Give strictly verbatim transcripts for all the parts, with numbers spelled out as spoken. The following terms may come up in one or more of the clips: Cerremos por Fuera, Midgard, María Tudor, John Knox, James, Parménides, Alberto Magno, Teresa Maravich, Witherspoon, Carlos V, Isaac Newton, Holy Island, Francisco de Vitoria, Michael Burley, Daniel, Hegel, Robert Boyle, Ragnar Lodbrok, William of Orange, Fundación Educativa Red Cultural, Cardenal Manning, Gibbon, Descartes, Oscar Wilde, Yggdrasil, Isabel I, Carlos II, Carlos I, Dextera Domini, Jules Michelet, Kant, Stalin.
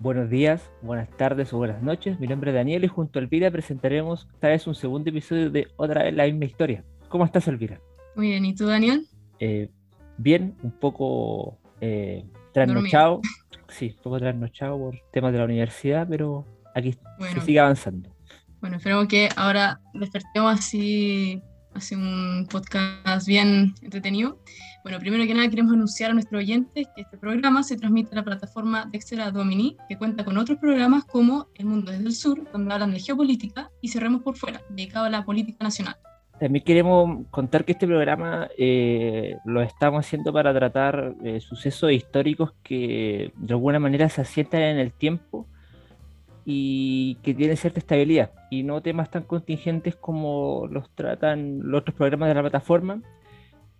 Buenos días, buenas tardes o buenas noches. Mi nombre es Daniel y junto a Elvira presentaremos esta vez un segundo episodio de otra vez la misma historia. ¿Cómo estás, Elvira? Muy bien, ¿y tú, Daniel? Eh, bien, un poco eh, trasnochado. Dormido. Sí, un poco trasnochado por temas de la universidad, pero aquí bueno, se sigue avanzando. Bueno, esperemos que ahora despertemos así, así un podcast bien entretenido. Bueno, primero que nada queremos anunciar a nuestros oyentes que este programa se transmite en la plataforma Dextera Domini, que cuenta con otros programas como El Mundo desde el Sur, donde hablan de geopolítica, y Cerremos por Fuera, dedicado a la política nacional. También queremos contar que este programa eh, lo estamos haciendo para tratar eh, sucesos históricos que de alguna manera se asientan en el tiempo y que tienen cierta estabilidad, y no temas tan contingentes como los tratan los otros programas de la plataforma,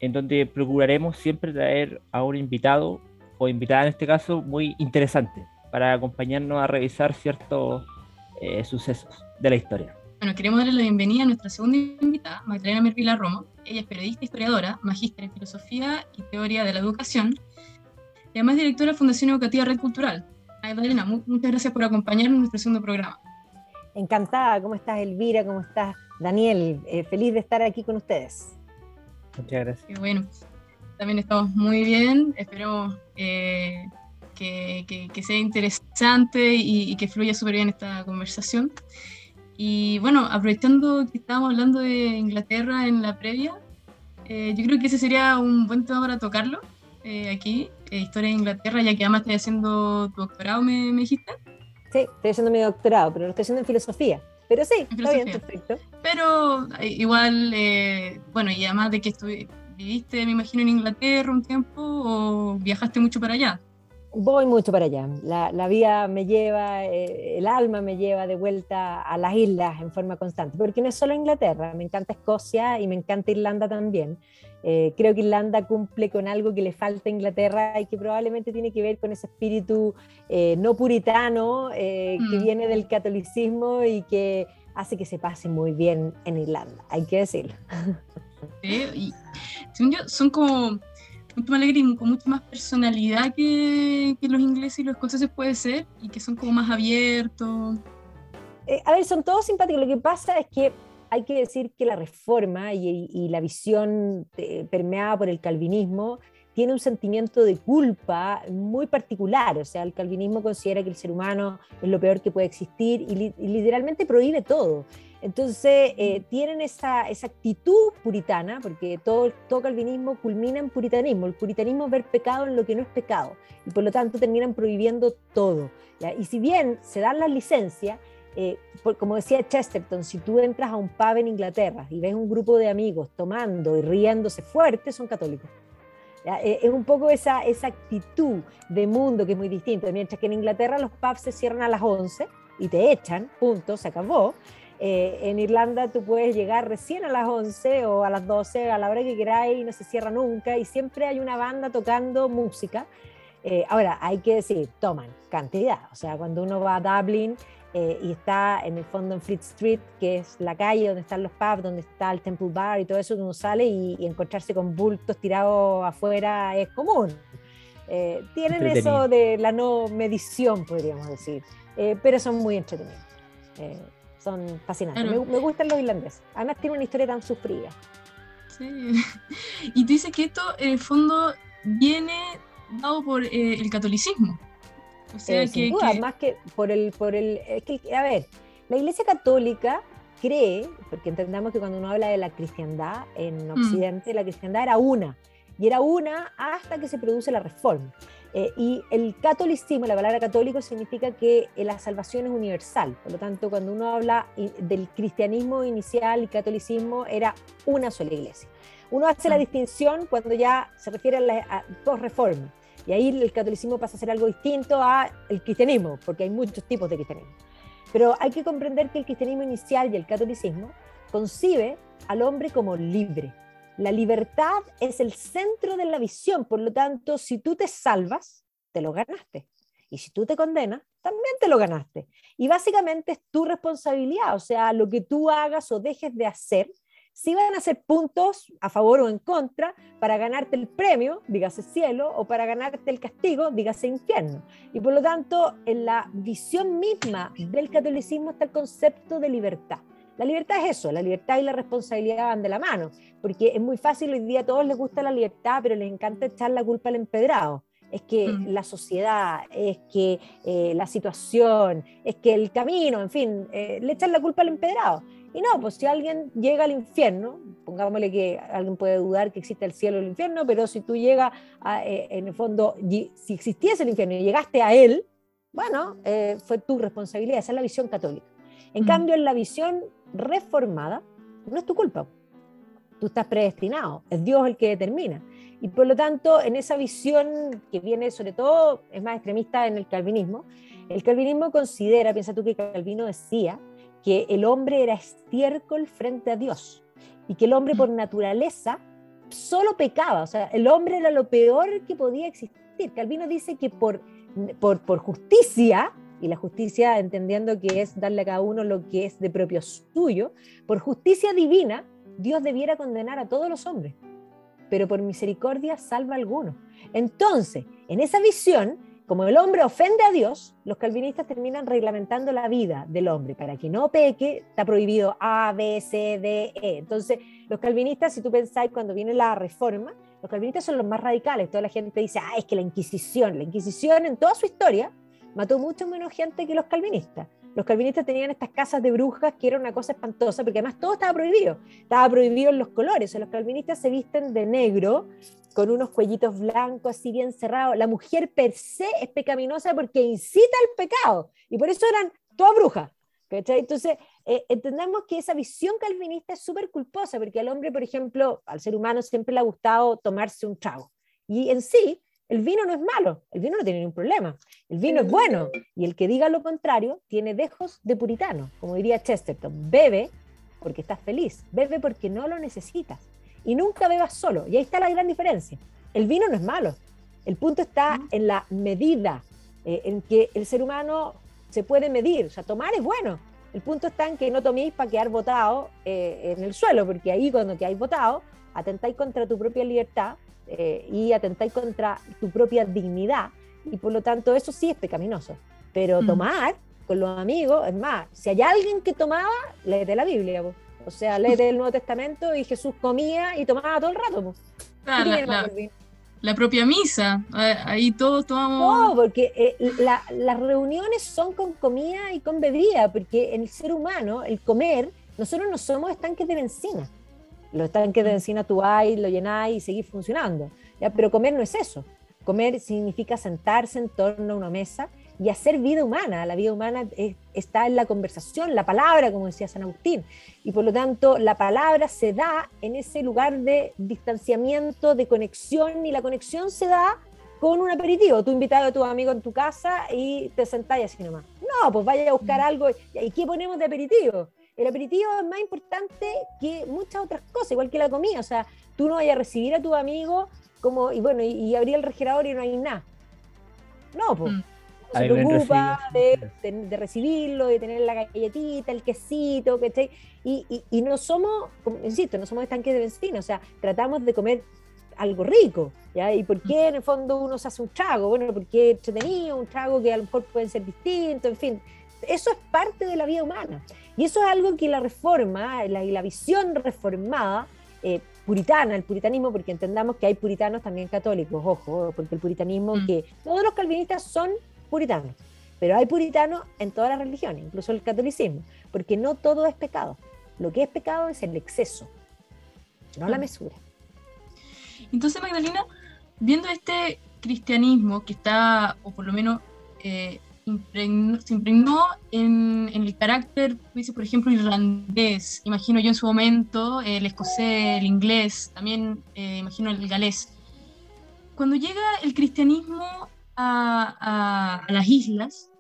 en donde procuraremos siempre traer a un invitado, o invitada en este caso, muy interesante, para acompañarnos a revisar ciertos eh, sucesos de la historia. Bueno, queremos darle la bienvenida a nuestra segunda invitada, Magdalena Mervila Romo. Ella es periodista, historiadora, magíster en filosofía y teoría de la educación, y además directora de la Fundación Educativa Red Cultural. Magdalena, muchas gracias por acompañarnos en nuestro segundo programa. Encantada, ¿cómo estás, Elvira? ¿Cómo estás, Daniel? Eh, feliz de estar aquí con ustedes. Muchas gracias. Y bueno, también estamos muy bien, espero eh, que, que, que sea interesante y, y que fluya súper bien esta conversación. Y bueno, aprovechando que estábamos hablando de Inglaterra en la previa, eh, yo creo que ese sería un buen tema para tocarlo eh, aquí, eh, Historia de Inglaterra, ya que además estás haciendo tu doctorado, ¿me, me dijiste? Sí, estoy haciendo mi doctorado, pero lo estoy haciendo en filosofía. Pero sí, está bien, perfecto. Pero igual, eh, bueno, y además de que estuviste, viviste, me imagino, en Inglaterra un tiempo, ¿o viajaste mucho para allá? Voy mucho para allá. La, la vida me lleva, eh, el alma me lleva de vuelta a las islas en forma constante, porque no es solo Inglaterra, me encanta Escocia y me encanta Irlanda también. Eh, creo que Irlanda cumple con algo que le falta a Inglaterra y que probablemente tiene que ver con ese espíritu eh, no puritano eh, mm. que viene del catolicismo y que hace que se pase muy bien en Irlanda, hay que decirlo. Sí, y, según yo, son como mucho más alegre y con mucha más personalidad que, que los ingleses y los escoceses puede ser, y que son como más abiertos. Eh, a ver, son todos simpáticos, lo que pasa es que hay que decir que la reforma y, y la visión eh, permeada por el calvinismo tiene un sentimiento de culpa muy particular, o sea, el calvinismo considera que el ser humano es lo peor que puede existir y, li- y literalmente prohíbe todo. Entonces eh, tienen esa, esa actitud puritana, porque todo, todo calvinismo culmina en puritanismo. El puritanismo es ver pecado en lo que no es pecado, y por lo tanto terminan prohibiendo todo, ¿ya? Y si bien se dan las licencias, eh, por, como decía Chesterton, si tú entras a un pub en Inglaterra y ves un grupo de amigos tomando y riéndose fuerte, son católicos. Es un poco esa, esa actitud de mundo que es muy distinta, mientras que en Inglaterra los pubs se cierran a las once y te echan, punto, se acabó. Eh, en Irlanda tú puedes llegar recién a las once o a las doce, a la hora que queráis, y no se cierra nunca, y siempre hay una banda tocando música. Eh, ahora, hay que decir, toman cantidad, o sea, cuando uno va a Dublín eh, y está en el fondo en Fleet Street, que es la calle donde están los pubs, donde está el Temple Bar y todo eso, uno sale y, y encontrarse con bultos tirados afuera es común. Eh, tienen eso de la no medición, podríamos decir, eh, pero son muy entretenidos. Eh, Son fascinantes. Claro. Me, me gustan los irlandeses. Además tienen una historia tan sufrida. Sí. Y tú dices que esto, en el fondo, viene dado por eh, el catolicismo. O sea, eh, que, sin duda, que... más que por el... Por el es que, a ver, la Iglesia Católica cree, porque entendamos que cuando uno habla de la cristiandad en Occidente, mm. la cristiandad era una. Y era una hasta que se produce la Reforma. Eh, y el catolicismo, la palabra católico, significa que la salvación es universal. Por lo tanto, cuando uno habla del cristianismo inicial, el catolicismo era una sola iglesia. Uno hace la distinción cuando ya se refiere a la post-reforma. Y ahí el catolicismo pasa a ser algo distinto al cristianismo, porque hay muchos tipos de cristianismo. Pero hay que comprender que el cristianismo inicial y el catolicismo concibe al hombre como libre. La libertad es el centro de la visión, por lo tanto, si tú te salvas, te lo ganaste. Y si tú te condenas, también te lo ganaste. Y básicamente es tu responsabilidad, o sea, lo que tú hagas o dejes de hacer sí van a hacer puntos a favor o en contra para ganarte el premio, dígase cielo, o para ganarte el castigo, dígase infierno. Y por lo tanto, en la visión misma del catolicismo está el concepto de libertad. La libertad es eso, la libertad y la responsabilidad van de la mano, porque es muy fácil, hoy día a todos les gusta la libertad, pero les encanta echar la culpa al empedrado. Es que mm. la sociedad, es que eh, la situación, es que el camino, en fin, eh, le echan la culpa al empedrado. Y no, pues si alguien llega al infierno, pongámosle que alguien puede dudar que existe el cielo o el infierno, pero si tú llegas, a, eh, en el fondo, si existiese el infierno y llegaste a él, bueno, eh, fue tu responsabilidad, esa es la visión católica. En mm. cambio, en la visión reformada, no es tu culpa, tú estás predestinado, es Dios el que determina. Y por lo tanto, en esa visión que viene, sobre todo, es más extremista en el calvinismo, el calvinismo considera, piensa tú que Calvino decía, que el hombre era estiércol frente a Dios, y que el hombre por naturaleza solo pecaba, o sea, el hombre era lo peor que podía existir. Calvino dice que por, por, por justicia, y la justicia entendiendo que es darle a cada uno lo que es de propio suyo, por justicia divina, Dios debiera condenar a todos los hombres, pero por misericordia salva a algunos. Entonces, en esa visión, como el hombre ofende a Dios, los calvinistas terminan reglamentando la vida del hombre. Para que no peque, está prohibido A, B, C, D, E. Entonces, los calvinistas, si tú pensáis, cuando viene la reforma, los calvinistas son los más radicales. Toda la gente dice, ah, es que la Inquisición, la Inquisición en toda su historia mató mucho menos gente que los calvinistas. Los calvinistas tenían estas casas de brujas que era una cosa espantosa, porque además todo estaba prohibido. Estaba prohibido en los colores. O sea, los calvinistas se visten de negro, con unos cuellitos blancos así bien cerrados. La mujer per se es pecaminosa porque incita al pecado. Y por eso eran todas brujas. ¿Cachai? Entonces, eh, entendamos que esa visión calvinista es súper culposa, porque al hombre, por ejemplo, al ser humano siempre le ha gustado tomarse un trago. Y en sí, el vino no es malo, el vino no tiene ningún problema, el vino es bueno, y el que diga lo contrario tiene dejos de puritano, como diría Chesterton, bebe porque estás feliz, bebe porque no lo necesitas, y nunca bebas solo, y ahí está la gran diferencia. El vino no es malo, el punto está en la medida, eh, en que el ser humano se puede medir, o sea, tomar es bueno, el punto está en que no toméis para quedar botado eh, en el suelo, porque ahí cuando quedáis botado, atentáis contra tu propia libertad, Eh, y atentáis contra tu propia dignidad, y por lo tanto eso sí es pecaminoso, pero mm. tomar con los amigos, es más, si hay alguien que tomaba, léete la Biblia po. O sea, léete el Nuevo Testamento, y Jesús comía y tomaba todo el rato. ah, la, la, la propia misa, ahí todos tomamos. No, porque eh, la, las reuniones son con comida y con bebida, porque en el ser humano, el comer, nosotros no somos estanques de benzina. Los tanques de encina tú vas, lo llenáis y seguís funcionando, ¿ya? Pero comer no es eso. Comer significa sentarse en torno a una mesa y hacer vida humana. La vida humana es, está en la conversación, la palabra, como decía San Agustín, y por lo tanto la palabra se da en ese lugar de distanciamiento, de conexión, y la conexión se da con un aperitivo. Tú invitas a tu amigo en tu casa y te sentás así nomás. No, pues vaya a buscar algo. ¿Y qué ponemos de aperitivo? El aperitivo es más importante que muchas otras cosas, igual que la comida. O sea, tú no vayas a recibir a tu amigo como, y bueno, y, y abrir el refrigerador y no hay nada. No, pues. Mm. Se preocupa de, de, de recibirlo, de tener la galletita, el quesito, ¿cachai? Y, y, y no somos, insisto, no somos estanques de benzina. O sea, tratamos de comer algo rico, ¿ya? ¿Y por qué en el fondo uno se hace un trago? Bueno, porque entretenido, un trago que a lo mejor pueden ser distintos, en fin. Eso es parte de la vida humana. Y eso es algo que la reforma, la, la visión reformada, eh, puritana, el puritanismo, porque entendamos que hay puritanos también católicos, ojo, porque el puritanismo, mm. que todos los calvinistas son puritanos, pero hay puritanos en todas las religiones, incluso el catolicismo, porque no todo es pecado. Lo que es pecado es el exceso, no mm. la mesura. Entonces, Magdalena, viendo este cristianismo que está, o por lo menos... Eh, se impregnó en, en el carácter, por ejemplo, irlandés, imagino yo en su momento, el escocés, el inglés, también eh, imagino el galés. Cuando llega el cristianismo a, a, a las islas,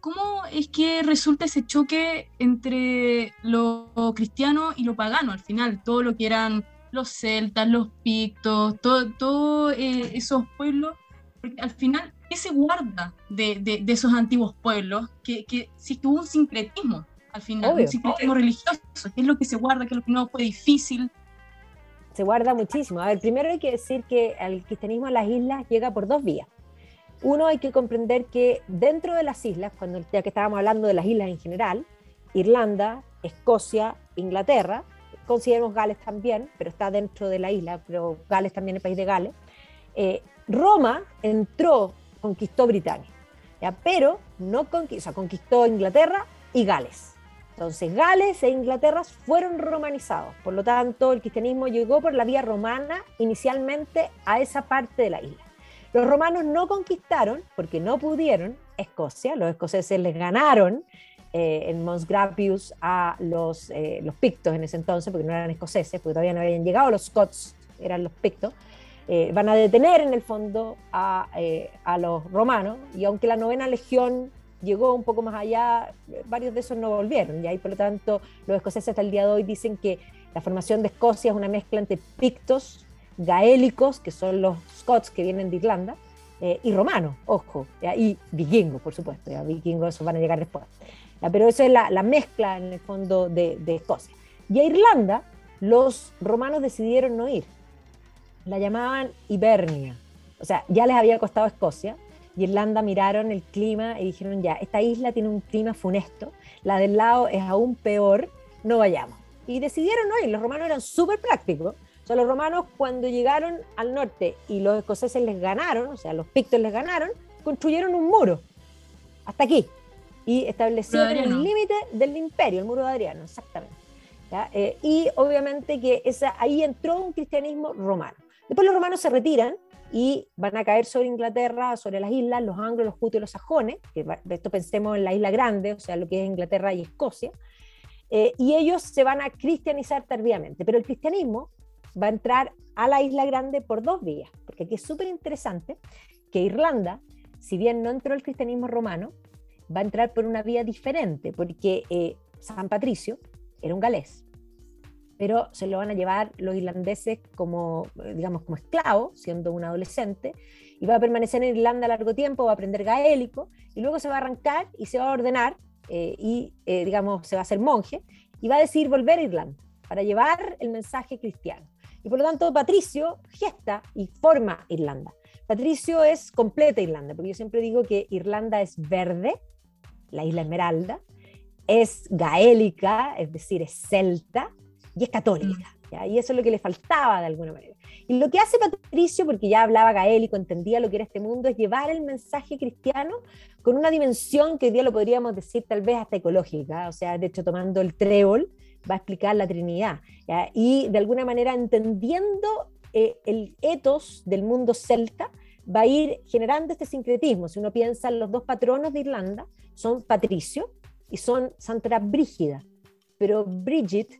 ¿cómo es que resulta ese choque entre lo cristiano y lo pagano? Al final, todo lo que eran los celtas, los pictos, todos todo, eh, esos pueblos, porque al final... ¿Qué se guarda de, de, de esos antiguos pueblos? Que, que si tuvo un sincretismo, al final, un secretismo religioso, qué es lo que se guarda, qué es lo que no, fue difícil. Se guarda muchísimo. A ver, primero hay que decir que el cristianismo a las islas llega por dos vías. Uno, hay que comprender que dentro de las islas, cuando ya que estábamos hablando de las islas en general, Irlanda, Escocia, Inglaterra, consideramos Gales también, pero está dentro de la isla, pero Gales también el país de Gales, eh, Roma entró, conquistó Britania, ¿ya? Pero no conquistó, o sea, conquistó Inglaterra y Gales. Entonces Gales e Inglaterra fueron romanizados, por lo tanto el cristianismo llegó por la vía romana inicialmente a esa parte de la isla. Los romanos no conquistaron, porque no pudieron, Escocia. Los escoceses les ganaron eh, en Mosgrapius a los, eh, los pictos en ese entonces, porque no eran escoceses, porque todavía no habían llegado los scots, eran los pictos. Eh, van a detener en el fondo a, eh, a los romanos, y aunque la novena legión llegó un poco más allá, varios de esos no volvieron, ¿ya? Y por lo tanto los escoceses hasta el día de hoy dicen que la formación de Escocia es una mezcla entre pictos, gaélicos, que son los scots que vienen de Irlanda, eh, y romanos, ojo, ¿ya? Y vikingos, por supuesto, ¿ya? Vikingos, esos van a llegar después, ¿ya? Pero eso es la, la mezcla en el fondo de, de Escocia. Y a Irlanda los romanos decidieron no ir, la llamaban Hibernia, o sea, ya les había costado Escocia, y Irlanda miraron el clima y dijeron ya, esta isla tiene un clima funesto, la del lado es aún peor, no vayamos, y decidieron no ir. Los romanos eran súper prácticos. O sea, los romanos cuando llegaron al norte y los escoceses les ganaron, o sea, los pictos les ganaron, construyeron un muro, hasta aquí, y establecieron el límite del imperio, el muro de Adriano, exactamente. ¿Ya? Eh, y obviamente que esa, ahí entró un cristianismo romano. Después los romanos se retiran y van a caer sobre Inglaterra, sobre las islas, los anglos, los jutos y los sajones, que de esto pensemos en la isla grande, o sea, lo que es Inglaterra y Escocia, eh, y ellos se van a cristianizar tardíamente, pero el cristianismo va a entrar a la isla grande por dos vías, porque aquí es súper interesante que Irlanda, si bien no entró el cristianismo romano, va a entrar por una vía diferente, porque eh, San Patricio era un galés, pero se lo van a llevar los irlandeses como, digamos, como esclavo, siendo un adolescente, y va a permanecer en Irlanda largo tiempo, va a aprender gaélico, y luego se va a arrancar y se va a ordenar, eh, y eh, digamos, se va a hacer monje, y va a decidir volver a Irlanda, para llevar el mensaje cristiano. Y por lo tanto Patricio gesta y forma Irlanda. Patricio es completa Irlanda, porque yo siempre digo que Irlanda es verde, la isla Esmeralda, es gaélica, es decir, es celta, y es católica, ¿ya? Y eso es lo que le faltaba de alguna manera. Y lo que hace Patricio, porque ya hablaba gaélico, entendía lo que era este mundo, es llevar el mensaje cristiano con una dimensión que hoy día lo podríamos decir tal vez hasta ecológica, o sea, de hecho tomando el trébol, va a explicar la Trinidad, ¿ya? Y de alguna manera entendiendo eh, el ethos del mundo celta, va a ir generando este sincretismo. Si uno piensa, los dos patronos de Irlanda son Patricio y son Santa Brígida, pero Bridget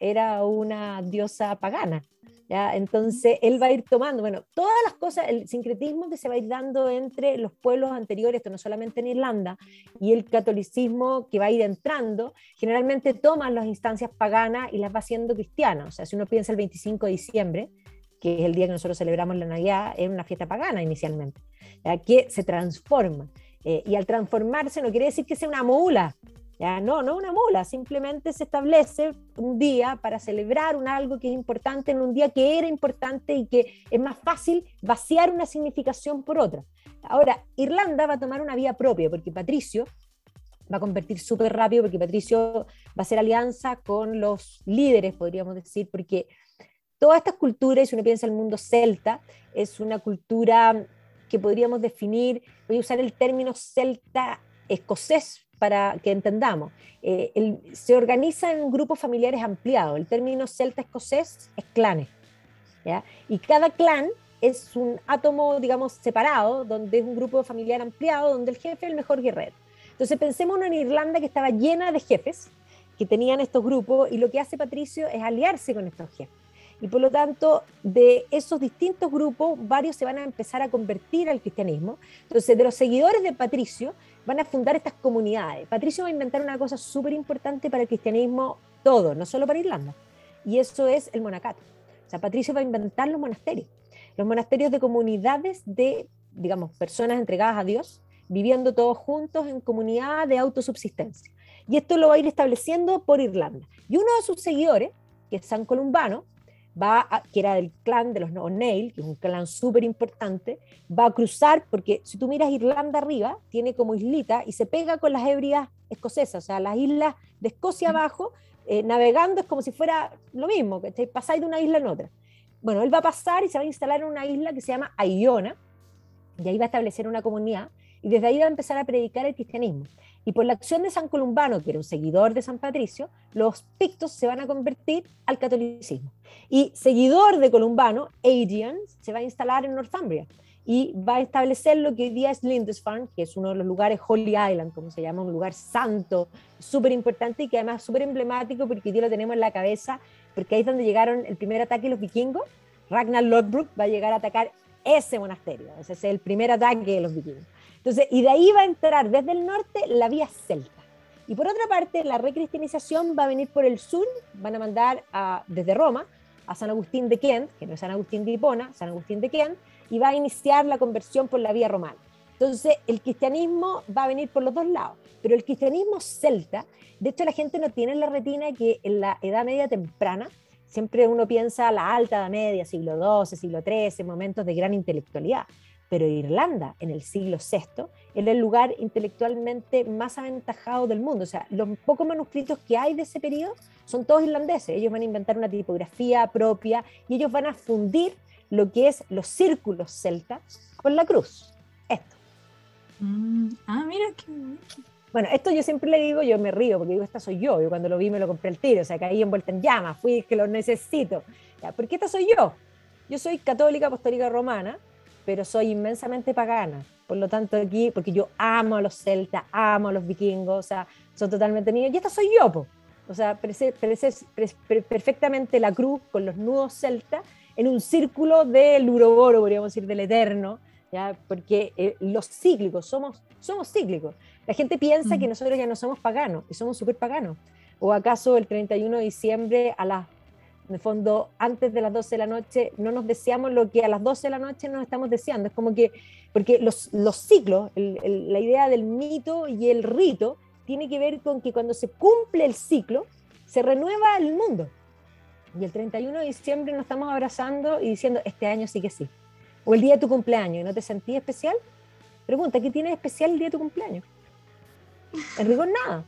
era una diosa pagana, ¿ya? Entonces él va a ir tomando, bueno, todas las cosas, el sincretismo que se va a ir dando entre los pueblos anteriores, esto no solamente en Irlanda, y el catolicismo que va a ir entrando, generalmente toman las instancias paganas y las va haciendo cristianas. O sea, si uno piensa el veinticinco de diciembre, que es el día que nosotros celebramos la Navidad, es una fiesta pagana inicialmente, ¿ya? Que se transforma, eh, y al transformarse no quiere decir que sea una mula, ya, no, no una mula, simplemente se establece un día para celebrar un algo que es importante en un día que era importante y que es más fácil vaciar una significación por otra. Ahora, Irlanda va a tomar una vía propia, porque Patricio va a convertir súper rápido, porque Patricio va a hacer alianza con los líderes, podríamos decir, porque todas estas culturas, si uno piensa en el mundo celta, es una cultura que podríamos definir, voy a usar el término celta escocés, para que entendamos, eh, el, se organizan grupos familiares ampliados. El término celta escocés es clanes, ¿ya? Y cada clan es un átomo, digamos, separado, donde es un grupo familiar ampliado, donde el jefe es el mejor guerrero. Entonces pensemos en Irlanda, que estaba llena de jefes, que tenían estos grupos, y lo que hace Patricio es aliarse con estos jefes. Y por lo tanto, de esos distintos grupos, varios se van a empezar a convertir al cristianismo. Entonces, de los seguidores de Patricio, van a fundar estas comunidades. Patricio va a inventar una cosa súper importante para el cristianismo todo, no solo para Irlanda, y eso es el monacato. O sea, Patricio va a inventar los monasterios, los monasterios de comunidades de, digamos, personas entregadas a Dios, viviendo todos juntos en comunidad de autosubsistencia. Y esto lo va a ir estableciendo por Irlanda. Y uno de sus seguidores, que es San Columbano, va a, que era del clan de los O'Neill, que es un clan súper importante, va a cruzar, porque si tú miras Irlanda arriba, tiene como islita y se pega con las Hébridas escocesas, o sea, las islas de Escocia abajo, eh, navegando es como si fuera lo mismo, que pasáis de una isla en otra. Bueno, él va a pasar y se va a instalar en una isla que se llama Aiona, y ahí va a establecer una comunidad, y desde ahí va a empezar a predicar el cristianismo. Y por la acción de San Columbano, que era un seguidor de San Patricio, los pictos se van a convertir al catolicismo. Y seguidor de Columbano, Adrian, se va a instalar en Northumbria y va a establecer lo que hoy día es Lindisfarne, que es uno de los lugares, Holy Island, como se llama, un lugar santo, súper importante y que además es súper emblemático porque hoy día lo tenemos en la cabeza, porque ahí es donde llegaron el primer ataque de los vikingos. Ragnar Lodbrok va a llegar a atacar ese monasterio, ese es el primer ataque de los vikingos. Entonces, y de ahí va a entrar desde el norte la vía celta. Y por otra parte, la recristianización va a venir por el sur, van a mandar a, desde Roma a San Agustín de Kent, que no es San Agustín de Hipona, San Agustín de Kent, y va a iniciar la conversión por la vía romana. Entonces, el cristianismo va a venir por los dos lados, pero el cristianismo celta, de hecho la gente no tiene en la retina que en la Edad Media temprana, siempre uno piensa la alta Edad Media, siglo doce, siglo trece, momentos de gran intelectualidad. Pero Irlanda, en el siglo sexto, era el lugar intelectualmente más aventajado del mundo. O sea, los pocos manuscritos que hay de ese periodo son todos irlandeses. Ellos van a inventar una tipografía propia y ellos van a fundir lo que es los círculos celtas con la cruz. Esto. Mm, ah, mira qué... Bueno, esto yo siempre le digo, yo me río, porque digo, esta soy yo. Yo cuando lo vi me lo compré al tiro, o sea, caí envuelta en llamas, fui que lo necesito. Ya, porque esta soy yo. Yo soy católica, apostólica romana, pero soy inmensamente pagana, por lo tanto aquí, porque yo amo a los celtas, amo a los vikingos, o sea, son totalmente míos, y esta soy yo, po. O sea, parece, parece, parece perfectamente la cruz con los nudos celtas en un círculo del uroboro, podríamos decir, del eterno, ¿ya? Porque eh, los cíclicos, somos, somos cíclicos, la gente piensa mm. que nosotros ya no somos paganos, que somos súper paganos, o acaso el treinta y uno de diciembre a las... En el fondo, antes de las doce de la noche, no nos deseamos lo que a las doce de la noche nos estamos deseando. Es como que, porque los, los ciclos, el, el, la idea del mito y el rito, tiene que ver con que cuando se cumple el ciclo, se renueva el mundo. Y el treinta y uno de diciembre nos estamos abrazando y diciendo, este año sí que sí. O el día de tu cumpleaños, ¿y no te sentís especial? Pregunta, ¿qué tiene de especial el día de tu cumpleaños? En rigor, nada.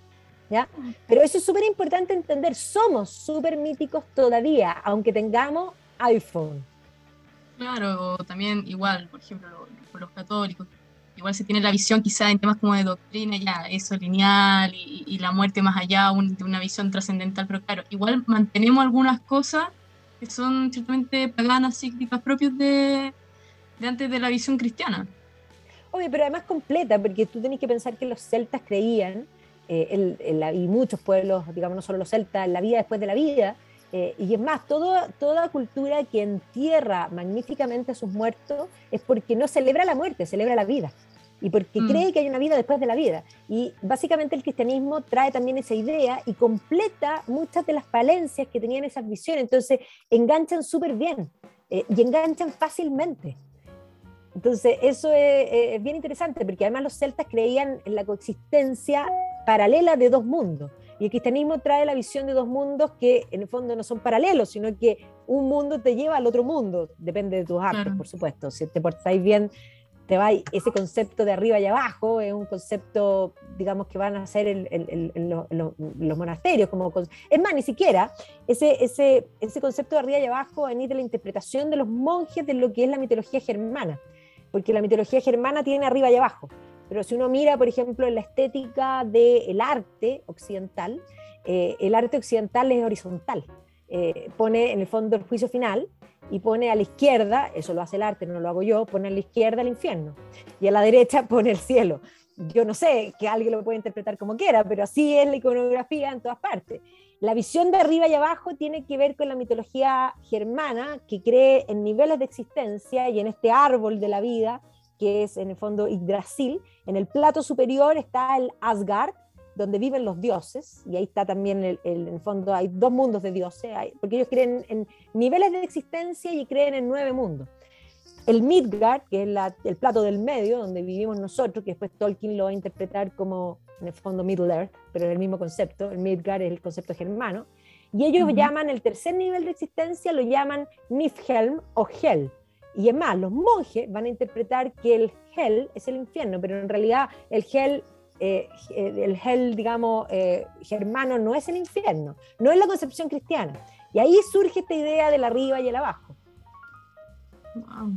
¿Ya? Pero eso es súper importante entender, somos súper míticos todavía, aunque tengamos iPhone. Claro, también igual, por ejemplo, por los católicos, igual se tiene la visión quizá en temas como de doctrina, ya, eso lineal y, y la muerte más allá, un, de una visión trascendental, pero claro, igual mantenemos algunas cosas que son ciertamente paganas, cíclicas, propias de, de antes de la visión cristiana. Obvio, pero además completa, porque tú tenés que pensar que los celtas creían, Eh, el, el, y muchos pueblos, digamos, no solo los celtas, la vida después de la vida, eh, y es más, todo, toda cultura que entierra magníficamente a sus muertos es porque no celebra la muerte, celebra la vida, y porque mm. cree que hay una vida después de la vida, y básicamente el cristianismo trae también esa idea y completa muchas de las falencias que tenían esas visiones, entonces enganchan súper bien, eh, y enganchan fácilmente. Entonces eso es, es bien interesante, porque además los celtas creían en la coexistencia paralela de dos mundos, y el cristianismo trae la visión de dos mundos que en el fondo no son paralelos, sino que un mundo te lleva al otro mundo, depende de tus actos, claro. Por supuesto, si te portáis bien, te va, ese concepto de arriba y abajo es un concepto, digamos, que van a hacer el, el, el, el, los, los monasterios, como con, es más, ni siquiera ese, ese, ese concepto de arriba y abajo va a venir de la interpretación de los monjes de lo que es la mitología germana, porque la mitología germana tiene arriba y abajo. Pero si uno mira, por ejemplo, en la estética del arte occidental, eh, el arte occidental es horizontal. Eh, pone en el fondo el juicio final y pone a la izquierda, eso lo hace el arte, no lo hago yo, pone a la izquierda el infierno y a la derecha pone el cielo. Yo no sé, que alguien lo puede interpretar como quiera, pero así es la iconografía en todas partes. La visión de arriba y abajo tiene que ver con la mitología germana, que cree en niveles de existencia y en este árbol de la vida, que es en el fondo Yggdrasil. En el plato superior está el Asgard, donde viven los dioses, y ahí está también, el, el, en el fondo hay dos mundos de dioses, hay, porque ellos creen en niveles de existencia y creen en nueve mundos. El Midgard, que es la, el plato del medio, donde vivimos nosotros, que después Tolkien lo va a interpretar como, en el fondo, Middle Earth, pero es el mismo concepto. El Midgard es el concepto germano. Y ellos uh-huh. llaman el tercer nivel de existencia, lo llaman Niflheim o Hel. Y es más, los monjes van a interpretar que el Hel es el infierno, pero en realidad el Hel, eh, el Hel digamos, eh, germano no es el infierno, no es la concepción cristiana. Y ahí surge esta idea del arriba y el abajo. Wow.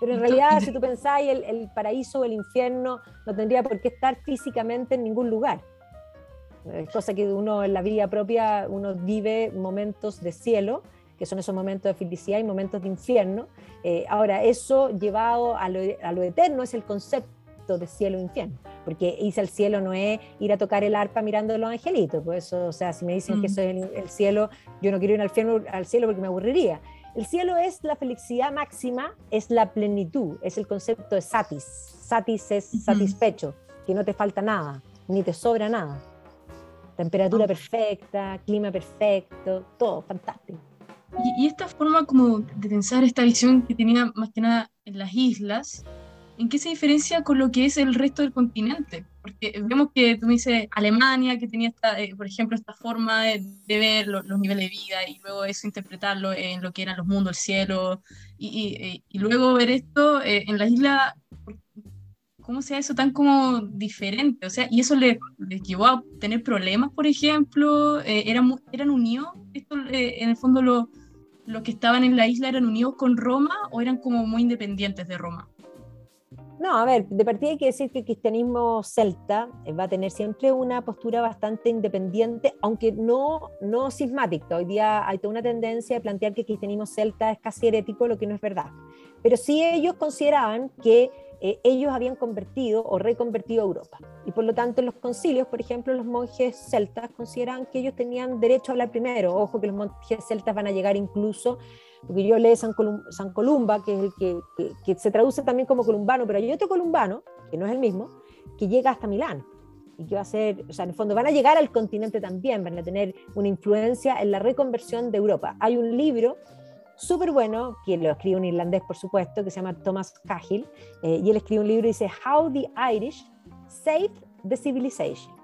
Pero en realidad, si tú pensás, el, el paraíso o el infierno no tendría por qué estar físicamente en ningún lugar. Es cosa que uno en la vida propia, uno vive momentos de cielo, que son esos momentos de felicidad, y momentos de infierno. Eh, ahora, eso llevado a lo, a lo eterno es el concepto de cielo e infierno, porque irse al cielo no es ir a tocar el arpa mirando a los angelitos. Por eso, o sea, si me dicen mm. que eso es el, el cielo, yo no quiero ir al, fiel, al cielo porque me aburriría. El cielo es la felicidad máxima, es la plenitud, es el concepto de satis. Satis es mm-hmm. satisfecho, que no te falta nada, ni te sobra nada. Temperatura perfecta, clima perfecto, todo fantástico. Y, y esta forma como de pensar, esta visión que tenía más que nada en las islas, ¿en qué se diferencia con lo que es el resto del continente? Porque vemos que, tú me dices, Alemania, que tenía, esta, eh, por ejemplo, esta forma de, de ver lo, los niveles de vida y luego eso interpretarlo en lo que eran los mundos, el cielo, y, y, y luego ver esto eh, en las islas, ¿cómo sea eso tan como diferente? O sea, ¿y eso les, les llevó a tener problemas, por ejemplo? Eh, ¿eran, ¿Eran unidos? Esto, eh, en el fondo, los lo que estaban en la isla eran unidos con Roma o eran como muy independientes de Roma? No, a ver, de partida hay que decir que el cristianismo celta va a tener siempre una postura bastante independiente, aunque no, no cismática. Hoy día hay toda una tendencia de plantear que el cristianismo celta es casi herético, lo que no es verdad. Pero sí ellos consideraban que Eh, ellos habían convertido o reconvertido a Europa. Y por lo tanto en los concilios, por ejemplo, los monjes celtas consideraban que ellos tenían derecho a hablar primero. Ojo que los monjes celtas van a llegar incluso, porque yo leí San, Colum- San Columba, que es el que, que, que se traduce también como columbano, pero hay otro columbano, que no es el mismo, que llega hasta Milán. Y que va a ser, o sea, en el fondo van a llegar al continente también, van a tener una influencia en la reconversión de Europa. Hay un libro súper bueno, que lo escribe un irlandés, por supuesto, que se llama Thomas Cahill, eh, y él escribe un libro y dice How the Irish Saved the Civilization.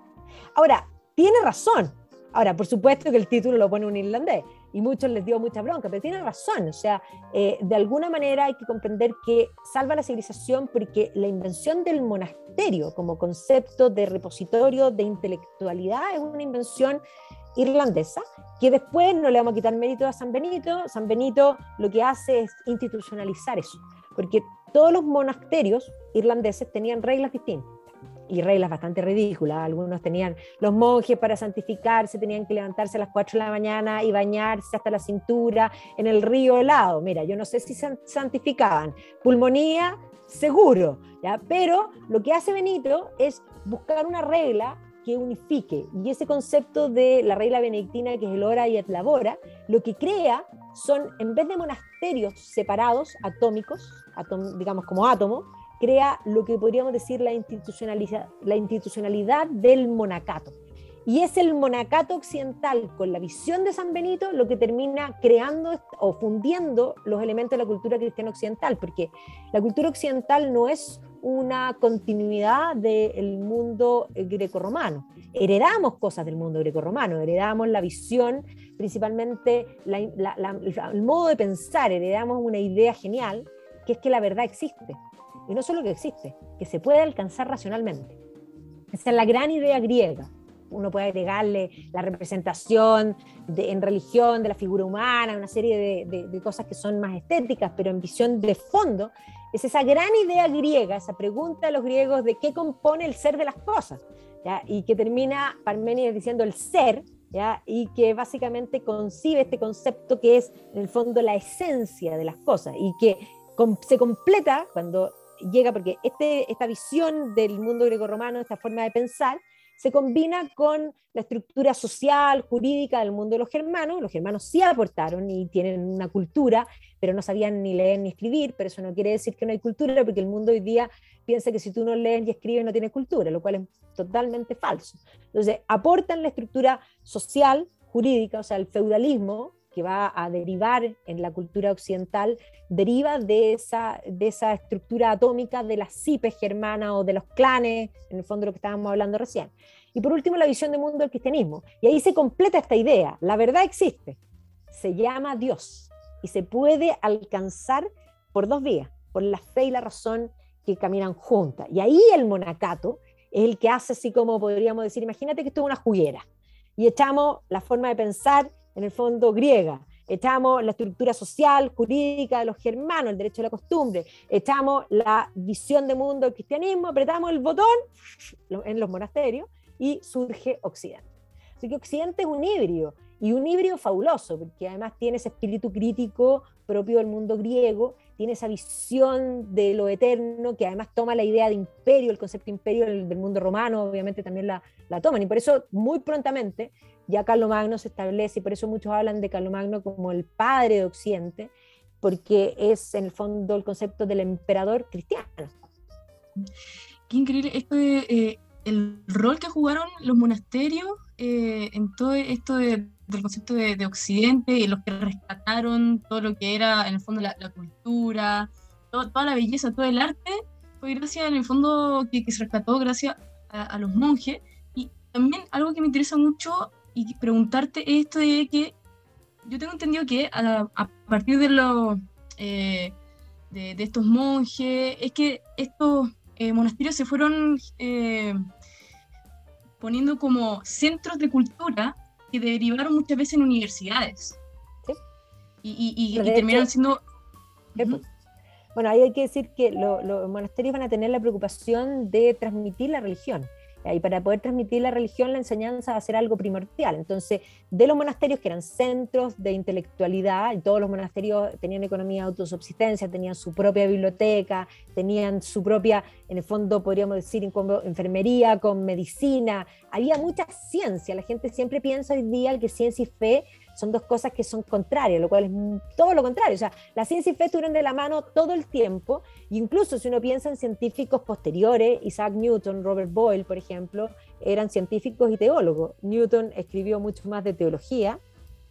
Ahora, tiene razón. Ahora, por supuesto que el título lo pone un irlandés, y muchos les dio mucha bronca, pero tiene razón. O sea, eh, de alguna manera hay que comprender que salva la civilización porque la invención del monasterio como concepto de repositorio de intelectualidad es una invención irlandesa, que después no le vamos a quitar mérito a San Benito. San Benito lo que hace es institucionalizar eso, porque todos los monasterios irlandeses tenían reglas distintas, y reglas bastante ridículas. Algunos tenían, los monjes para santificarse tenían que levantarse a las cuatro de la mañana y bañarse hasta la cintura en el río helado. Mira, yo no sé si se santificaban, pulmonía seguro, ¿ya? Pero lo que hace Benito es buscar una regla que unifique, y ese concepto de la regla benedictina, que es el ora y et labora, lo que crea son, en vez de monasterios separados, atómicos, atom, digamos como átomo, crea lo que podríamos decir la institucionalidad, la institucionalidad del monacato. Y es el monacato occidental, con la visión de San Benito, lo que termina creando o fundiendo los elementos de la cultura cristiana occidental, porque la cultura occidental no es una continuidad del mundo grecorromano. Heredamos cosas del mundo grecorromano, heredamos la visión, principalmente la, la, la, el modo de pensar, heredamos una idea genial, que es que la verdad existe, y no solo que existe, que se puede alcanzar racionalmente. Esa es la gran idea griega. Uno puede agregarle la representación de, en religión, de la figura humana, una serie de, de, de cosas que son más estéticas, pero en visión de fondo es esa gran idea griega, esa pregunta de los griegos de qué compone el ser de las cosas, ¿ya? Y que termina Parménides diciendo el ser, ¿ya? Y que básicamente concibe este concepto que es en el fondo la esencia de las cosas, y que com- se completa cuando llega, porque este, esta visión del mundo grecorromano, esta forma de pensar, se combina con la estructura social, jurídica del mundo de los germanos. Los germanos sí aportaron y tienen una cultura, pero no sabían ni leer ni escribir, pero eso no quiere decir que no hay cultura, porque el mundo hoy día piensa que si tú no lees y escribes no tienes cultura, lo cual es totalmente falso. Entonces, aportan la estructura social, jurídica, o sea, el feudalismo, que va a derivar en la cultura occidental, deriva de esa, de esa estructura atómica de las cipes germanas o de los clanes, en el fondo de lo que estábamos hablando recién. Y por último, la visión de mundo del cristianismo. Y ahí se completa esta idea. La verdad existe, se llama Dios, y se puede alcanzar por dos vías, por la fe y la razón que caminan juntas. Y ahí el monacato es el que hace así como podríamos decir, imagínate que esto es una juguera, y echamos la forma de pensar en el fondo griega, echamos la estructura social, jurídica de los germanos, el derecho a la costumbre, echamos la visión de mundo del cristianismo, apretamos el botón en los monasterios y surge Occidente. Así que Occidente es un híbrido, y un híbrido fabuloso, porque además tiene ese espíritu crítico propio del mundo griego, tiene esa visión de lo eterno, que además toma la idea de imperio, el concepto de imperio del mundo romano, obviamente también la, la toman, y por eso muy prontamente ya Carlomagno se establece, y por eso muchos hablan de Carlomagno como el padre de Occidente, porque es en el fondo el concepto del emperador cristiano. Qué increíble esto de, eh, el rol que jugaron los monasterios eh, en todo esto de del concepto de, de Occidente, y los que rescataron todo lo que era en el fondo la, la cultura, todo, toda la belleza, todo el arte, fue gracias en el fondo que, que se rescató gracias a, a los monjes. Y también algo que me interesa mucho y preguntarte es esto de que yo tengo entendido que a, a partir de los eh, de, de estos monjes es que estos eh, monasterios se fueron eh, poniendo como centros de cultura que derivaron muchas veces en universidades. Sí. Y, y, y, y terminaron siendo... Uh-huh. Bueno, ahí hay que decir que lo, los monasterios van a tener la preocupación de transmitir la religión. Y para poder transmitir la religión, la enseñanza va a ser algo primordial. Entonces, de los monasterios que eran centros de intelectualidad, y todos los monasterios tenían economía de autosubsistencia, tenían su propia biblioteca, tenían su propia, en el fondo podríamos decir, enfermería con medicina, había mucha ciencia. La gente siempre piensa hoy día que ciencia y fe son dos cosas que son contrarias, lo cual es todo lo contrario. O sea, la ciencia y fe estuvieron de la mano todo el tiempo, e incluso si uno piensa en científicos posteriores, Isaac Newton, Robert Boyle, por ejemplo, eran científicos y teólogos. Newton escribió mucho más de teología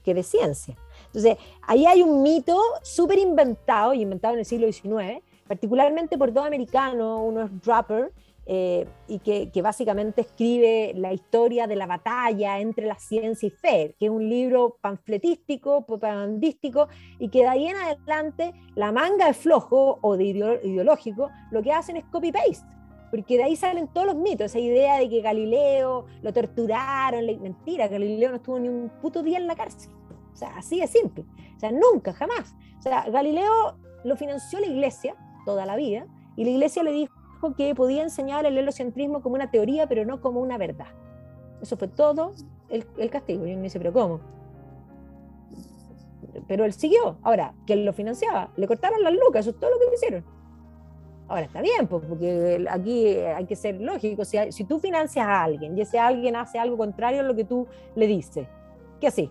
que de ciencia. Entonces, ahí hay un mito súper inventado, y inventado en el siglo diecinueve, particularmente por dos americanos, uno es Draper, Eh, y que, que básicamente escribe la historia de la batalla entre la ciencia y fe, que es un libro panfletístico, propagandístico, y que de ahí en adelante la manga de flojo o de ideo- ideológico lo que hacen es copy-paste, porque de ahí salen todos los mitos, esa idea de que Galileo lo torturaron, le- mentira, Galileo no estuvo ni un puto día en la cárcel, o sea, así de simple, o sea, nunca, jamás, o sea, Galileo lo financió la iglesia toda la vida, y la iglesia le dijo que podía enseñar el heliocentrismo como una teoría, pero no como una verdad. Eso fue todo el, el castigo. Y uno dice, ¿pero cómo? Pero él siguió. Ahora, ¿quién lo financiaba? Le cortaron las lucas, eso es todo lo que hicieron. Ahora, está bien, porque aquí hay que ser lógico. Si, si tú financias a alguien y ese alguien hace algo contrario a lo que tú le dices, ¿qué así?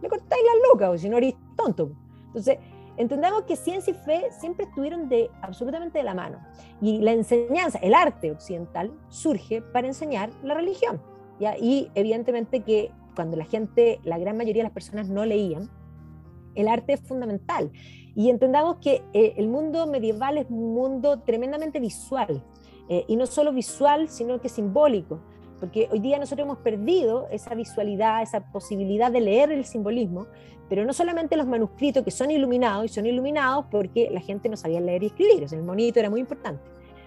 Le cortáis las lucas, o si no eres tonto. Entonces, entendamos que ciencia y fe siempre estuvieron de, absolutamente de la mano. Y la enseñanza, el arte occidental, surge para enseñar la religión, ¿ya? Y evidentemente que cuando la gente, la gran mayoría de las personas no leían, el arte es fundamental. Y entendamos que eh, el mundo medieval es un mundo tremendamente visual. Eh, y no solo visual, sino que simbólico. Porque hoy día nosotros hemos perdido esa visualidad, esa posibilidad de leer el simbolismo, pero no solamente los manuscritos que son iluminados, y son iluminados porque la gente no sabía leer y escribir, o sea, el monito era muy importante.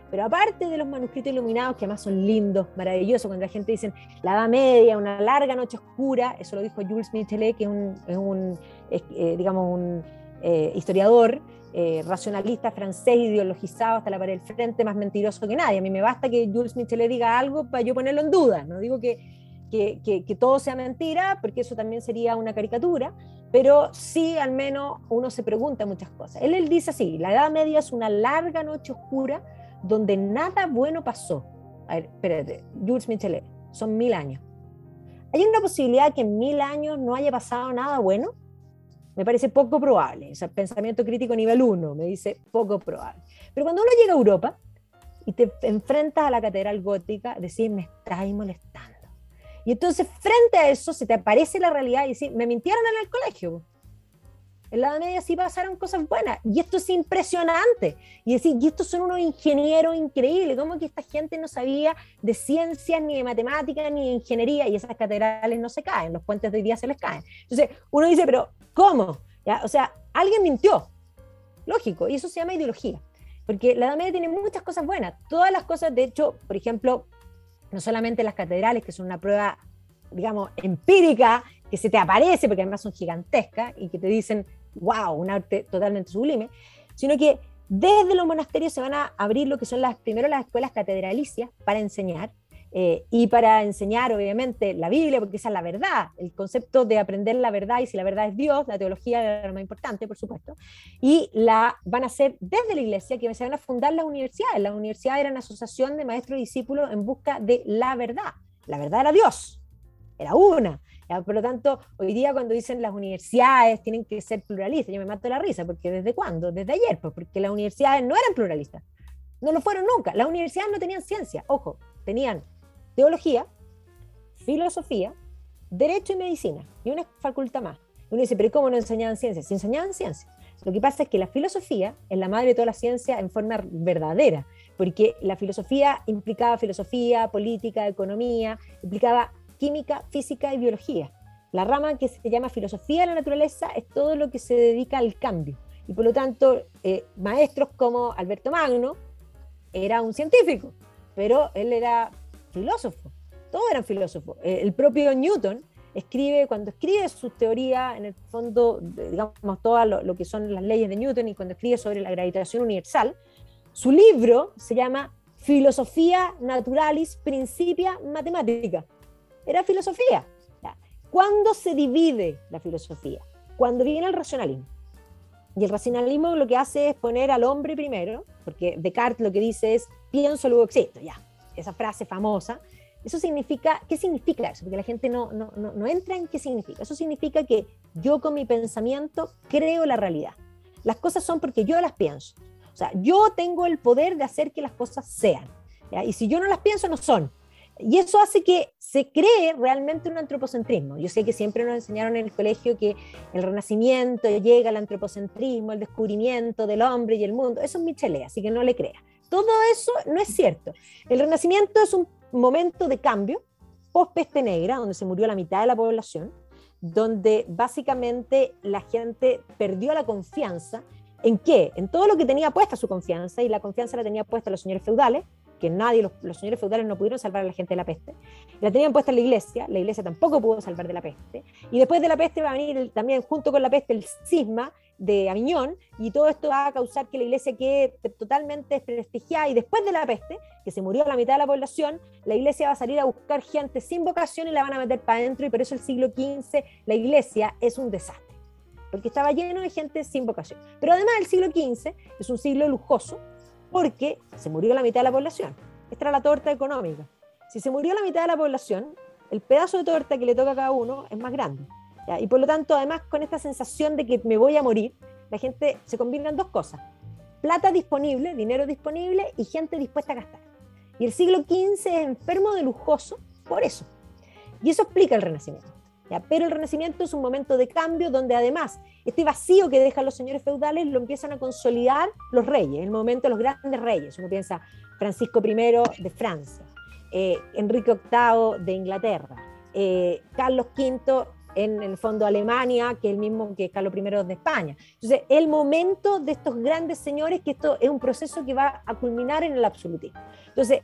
Pero aparte de los manuscritos iluminados, que además son lindos, maravillosos, cuando la gente dice la Edad Media, una larga noche oscura, eso lo dijo Jules Michelet, que es un, es un eh, digamos, un eh, historiador, Eh, racionalista francés, ideologizado hasta la pared del frente, más mentiroso que nadie. A mí me basta que Jules Michelet diga algo para yo ponerlo en duda. No digo que, que, que, que todo sea mentira, porque eso también sería una caricatura, pero sí al menos uno se pregunta muchas cosas. Él, él dice así, la Edad Media es una larga noche oscura donde nada bueno pasó. A ver, espérate, Jules Michelet, son mil años. ¿Hay una posibilidad que en mil años no haya pasado nada bueno? Me parece poco probable, o sea, pensamiento crítico nivel uno, me dice poco probable. Pero cuando uno llega a Europa y te enfrentas a la catedral gótica, decís, me estáis molestando. Y entonces, frente a eso, se te aparece la realidad y decís, me mintieron en el colegio, En la Edad Media sí pasaron cosas buenas, y esto es impresionante. Y decir, y estos son unos ingenieros increíbles, como que esta gente no sabía de ciencias, ni de matemáticas, ni de ingeniería, y esas catedrales no se caen, los puentes de hoy día se les caen. Entonces, uno dice, pero ¿cómo? ¿Ya? O sea, alguien mintió, lógico, y eso se llama ideología, porque la Edad Media tiene muchas cosas buenas, todas las cosas, de hecho, por ejemplo, no solamente las catedrales, que son una prueba, digamos, empírica, que se te aparece, porque además son gigantescas, y que te dicen, wow, un arte totalmente sublime, sino que desde los monasterios se van a abrir lo que son las, primero las escuelas catedralicias para enseñar, eh, y para enseñar obviamente la Biblia, porque esa es la verdad, el concepto de aprender la verdad, y si la verdad es Dios, la teología es lo más importante, por supuesto, y la van a hacer desde la iglesia, que se van a fundar las universidades. Las universidades eran asociación de maestros y discípulos en busca de la verdad. La verdad era Dios, era una. Por lo tanto, hoy día cuando dicen las universidades tienen que ser pluralistas, yo me mato la risa, porque ¿desde cuándo? Desde ayer, pues, porque las universidades no eran pluralistas, no lo fueron nunca. Las universidades no tenían ciencia, ojo, tenían teología, filosofía, derecho y medicina, y una facultad más. Uno dice, pero ¿cómo no enseñaban ciencias? Sí enseñaban ciencias. Lo que pasa es que la filosofía es la madre de toda la ciencia en forma verdadera, porque la filosofía implicaba filosofía, política, economía, implicaba química, física y biología. La rama que se llama filosofía de la naturaleza es todo lo que se dedica al cambio, y por lo tanto eh, maestros como Alberto Magno era un científico, pero él era filósofo, todos eran filósofos. Eh, el propio Newton escribe, cuando escribe sus teorías, en el fondo, digamos, todo lo, lo que son las leyes de Newton, y cuando escribe sobre la gravitación universal, su libro se llama Filosofia Naturalis Principia Mathematica. Era filosofía. ¿Cuándo se divide la filosofía? Cuando viene el racionalismo. Y el racionalismo lo que hace es poner al hombre primero, porque Descartes lo que dice es pienso, luego existo, ya. Esa frase famosa. Eso significa, ¿qué significa eso? Porque la gente no, no, no, no entra en qué significa. Eso significa que yo con mi pensamiento creo la realidad. Las cosas son porque yo las pienso. O sea, yo tengo el poder de hacer que las cosas sean, ¿ya? Y si yo no las pienso, no son. Y eso hace que se cree realmente un antropocentrismo. Yo sé que siempre nos enseñaron en el colegio que el Renacimiento llega al antropocentrismo, el descubrimiento del hombre y el mundo. Eso es Michelet, así que no le crea. Todo eso no es cierto. El Renacimiento es un momento de cambio, post-peste negra, donde se murió la mitad de la población, donde básicamente la gente perdió la confianza. ¿En qué? En todo lo que tenía puesta su confianza, y la confianza la tenía puesta los señores feudales, que nadie, los, los señores feudales no pudieron salvar a la gente de la peste, la tenían puesta en la iglesia, la iglesia tampoco pudo salvar de la peste, y después de la peste va a venir el, también junto con la peste el cisma de Aviñón, y todo esto va a causar que la iglesia quede totalmente desprestigiada, y después de la peste, que se murió la mitad de la población, la iglesia va a salir a buscar gente sin vocación y la van a meter para adentro, y por eso el siglo quince la iglesia es un desastre, porque estaba lleno de gente sin vocación. Pero además el siglo quince es un siglo lujoso, porque se murió la mitad de la población. Esta era la torta económica. Si se murió la mitad de la población, el pedazo de torta que le toca a cada uno es más grande, ¿ya? Y por lo tanto, además, con esta sensación de que me voy a morir, la gente se combina en dos cosas: plata disponible, dinero disponible, y gente dispuesta a gastar. Y el siglo quince es enfermo de lujoso por eso. Y eso explica el Renacimiento, ¿ya? Pero el Renacimiento es un momento de cambio donde además este vacío que dejan los señores feudales lo empiezan a consolidar los reyes, en el momento los grandes reyes. Uno piensa Francisco primero de Francia, eh, Enrique octavo de Inglaterra, eh, Carlos quinto en el fondo Alemania, que es el mismo que Carlos primero de España. Entonces, el momento de estos grandes señores, que esto es un proceso que va a culminar en el absolutismo. Entonces,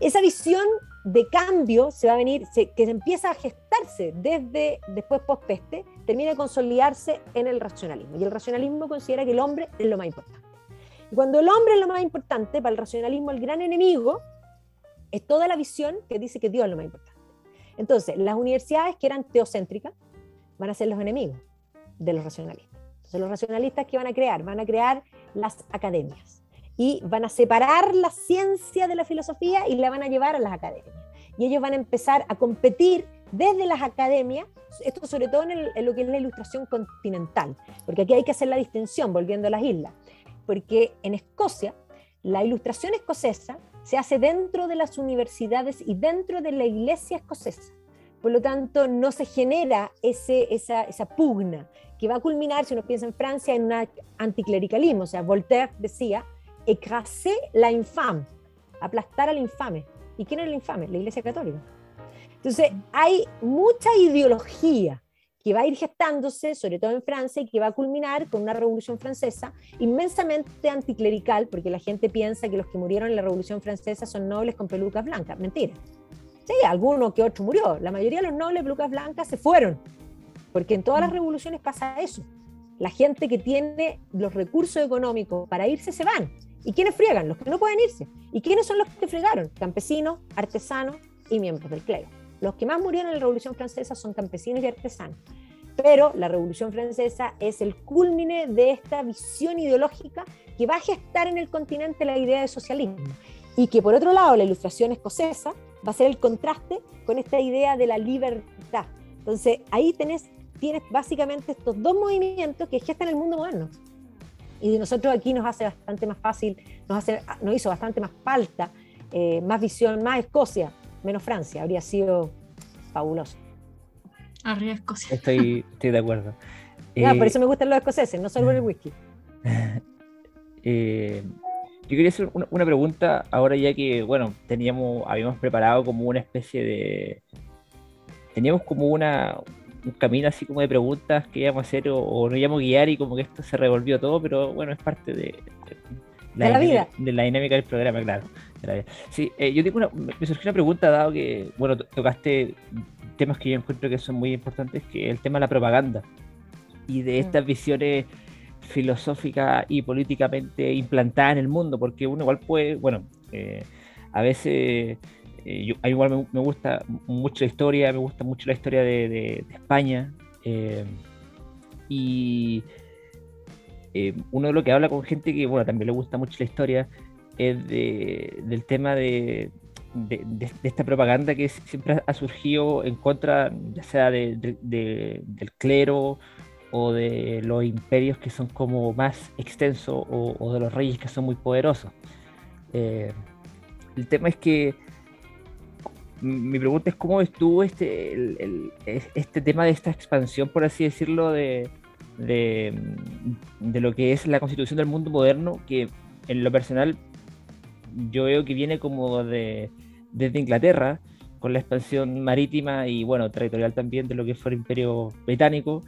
esa visión de cambio se va a venir, se, que empieza a gestarse desde después post-peste, termina de consolidarse en el racionalismo. Y el racionalismo considera que el hombre es lo más importante. Y cuando el hombre es lo más importante, para el racionalismo el gran enemigo es toda la visión que dice que Dios es lo más importante. Entonces, las universidades que eran teocéntricas van a ser los enemigos de los racionalistas. Entonces, los racionalistas, ¿qué van a crear? Van a crear las academias, y van a separar la ciencia de la filosofía y la van a llevar a las academias, y ellos van a empezar a competir desde las academias, esto sobre todo en, el, en lo que es la ilustración continental, porque aquí hay que hacer la distinción, volviendo a las islas, porque en Escocia la ilustración escocesa se hace dentro de las universidades y dentro de la iglesia escocesa, Por lo tanto, no se genera ese, esa, esa pugna que va a culminar, si uno piensa en Francia, en un anticlericalismo. O sea, Voltaire decía, écraser la infame, aplastar al infame. ¿Y quién era el infame? La Iglesia Católica. Entonces, hay mucha ideología que va a ir gestándose, sobre todo en Francia, y que va a culminar con una revolución francesa inmensamente anticlerical, porque la gente piensa que los que murieron en la revolución francesa son nobles con pelucas blancas. Mentira. Sí, alguno que otro murió. La mayoría de los nobles de pelucas blancas se fueron, porque en todas las revoluciones pasa eso. La gente que tiene los recursos económicos para irse se van. ¿Y quiénes friegan? Los que no pueden irse. ¿Y quiénes son los que fregaron? Campesinos, artesanos y miembros del clero. Los que más murieron en la Revolución Francesa son campesinos y artesanos. Pero la Revolución Francesa es el culmine de esta visión ideológica que va a gestar en el continente la idea de socialismo. Y que por otro lado la Ilustración escocesa va a ser el contraste con esta idea de la libertad. Entonces ahí tenés, tienes básicamente estos dos movimientos que gestan el mundo moderno. Y de nosotros aquí nos hace bastante más fácil, nos, hace, nos hizo bastante más falta, eh, más visión, más Escocia, menos Francia. Habría sido fabuloso. Arriba Escocia. Estoy, estoy de acuerdo. No, eh, por eso me gustan los escoceses, no solo el whisky. Eh, yo quería hacer una, una pregunta ahora, ya que, bueno, teníamos, habíamos preparado como una especie de... Teníamos como una... un camino así como de preguntas que íbamos a hacer o, o nos íbamos a guiar, y como que esto se revolvió todo, pero bueno, es parte de, de, la, de la vida, de, de la dinámica del programa, claro. De la, sí, eh, yo tengo una, me surgió una pregunta, dado que, bueno, tocaste temas que yo encuentro que son muy importantes, que es el tema de la propaganda y de estas visiones filosóficas y políticamente implantadas en el mundo, porque uno igual puede, bueno, eh, a veces... Eh, yo, igual me, me gusta mucho la historia, me gusta mucho la historia de, de, de España, eh, y eh, uno de lo que habla con gente que, bueno, también le gusta mucho la historia es de, del tema de, de, de, de esta propaganda que siempre ha surgido en contra, ya sea de, de, de, del clero o de los imperios que son como más extensos, o, o de los reyes que son muy poderosos. Eh, el tema es que mi pregunta es cómo estuvo este, el, el, este tema de esta expansión, por así decirlo, de, de, de lo que es la constitución del mundo moderno, que en lo personal yo veo que viene como de, desde Inglaterra, con la expansión marítima y, bueno, territorial también de lo que fue el Imperio Británico,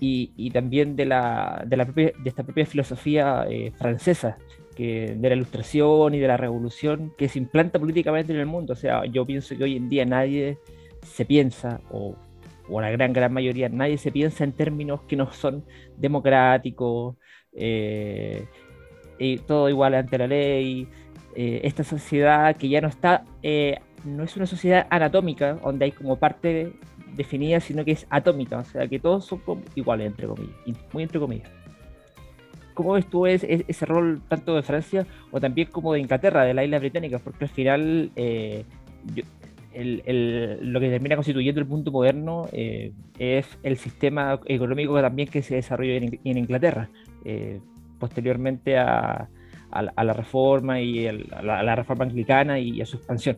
y, y también de, la, de, la propia, de esta propia filosofía eh, francesa, que de la Ilustración y de la Revolución, que se implanta políticamente en el mundo. O sea, yo pienso que hoy en día nadie se piensa, o, o la gran, gran mayoría, nadie se piensa en términos que no son democráticos, eh, y todo igual ante la ley, eh, esta sociedad que ya no está, eh, no es una sociedad anatómica, donde hay como parte definida, sino que es atómica, o sea, que todos son iguales, entre comillas, muy entre comillas. ¿Cómo ves tú ese, ese rol tanto de Francia o también como de Inglaterra, de las Islas Británicas? Porque al final eh, yo, el, el, lo que termina constituyendo el mundo moderno eh, es el sistema económico también que se desarrolló en, en Inglaterra, eh, posteriormente a, a, la, a la reforma y el, a, la, a la reforma anglicana y a su expansión.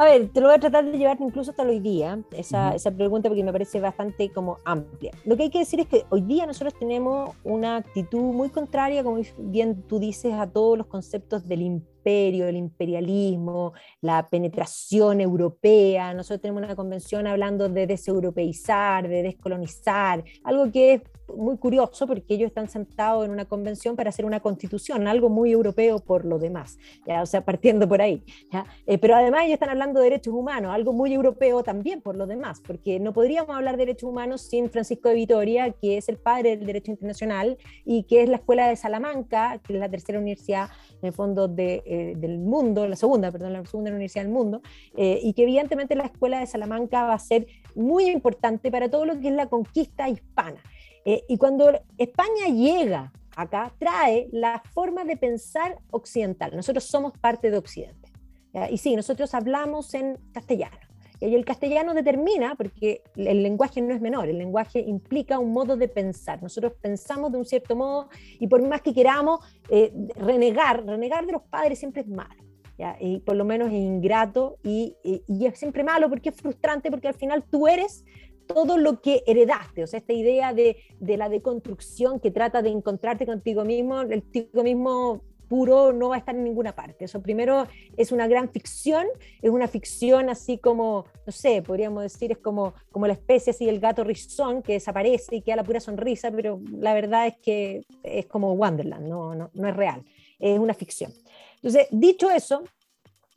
A ver, te lo voy a tratar de llevar incluso hasta hoy día, esa, uh-huh. esa pregunta, porque me parece bastante como amplia. Lo que hay que decir es que hoy día nosotros tenemos una actitud muy contraria, como bien tú dices, a todos los conceptos del imperio, del imperialismo, la penetración europea. Nosotros tenemos una convención hablando de deseuropeizar, de descolonizar, algo que es muy curioso porque ellos están sentados en una convención para hacer una constitución, algo muy europeo por lo demás, ¿ya? O sea, partiendo por ahí, ¿ya? Eh, pero además ellos están hablando de derechos humanos, algo muy europeo también por lo demás, porque no podríamos hablar de derechos humanos sin Francisco de Vitoria, que es el padre del derecho internacional y que es la Escuela de Salamanca, que es la tercera universidad en el fondo de, eh, del mundo, la segunda, perdón, la segunda universidad del mundo, eh, y que evidentemente la Escuela de Salamanca va a ser muy importante para todo lo que es la conquista hispana. Eh, y cuando España llega acá, trae la forma de pensar occidental. Nosotros somos parte de Occidente. ¿Ya? Y sí, nosotros hablamos en castellano. Y el castellano determina, porque el lenguaje no es menor, el lenguaje implica un modo de pensar. Nosotros pensamos de un cierto modo y por más que queramos eh, renegar, renegar de los padres siempre es malo. ¿ya? Y por lo menos es ingrato y, y, y es siempre malo porque es frustrante, porque al final tú eres todo lo que heredaste. O sea, esta idea de, de la deconstrucción que trata de encontrarte contigo mismo, el contigo mismo puro no va a estar en ninguna parte. Eso primero es una gran ficción, es una ficción así como, no sé, podríamos decir, es como, como la especie así del gato rizón que desaparece y queda la pura sonrisa, pero la verdad es que es como Wonderland, no, no, no es real, es una ficción. Entonces, dicho eso,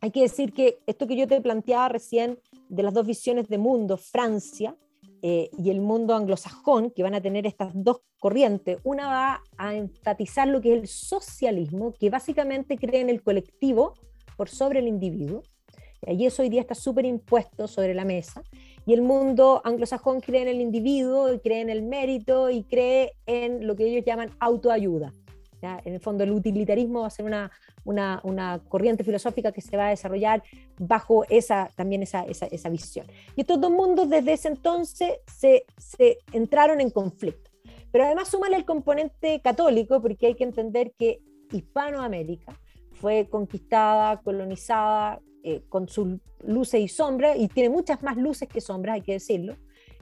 hay que decir que esto que yo te planteaba recién de las dos visiones de mundo, Francia, Eh, y el mundo anglosajón, que van a tener estas dos corrientes. Una va a enfatizar lo que es el socialismo, que básicamente cree en el colectivo por sobre el individuo, y eso hoy día está súper impuesto sobre la mesa. Y el mundo anglosajón cree en el individuo, y cree en el mérito, y cree en lo que ellos llaman autoayuda, ¿ya? En el fondo, el utilitarismo va a ser una, una, una corriente filosófica que se va a desarrollar bajo esa, también esa, esa, esa visión. Y estos dos mundos desde ese entonces se, se entraron en conflicto. Pero además súmale el componente católico, porque hay que entender que Hispanoamérica fue conquistada, colonizada, eh, con sus luces y sombras, y tiene muchas más luces que sombras, hay que decirlo.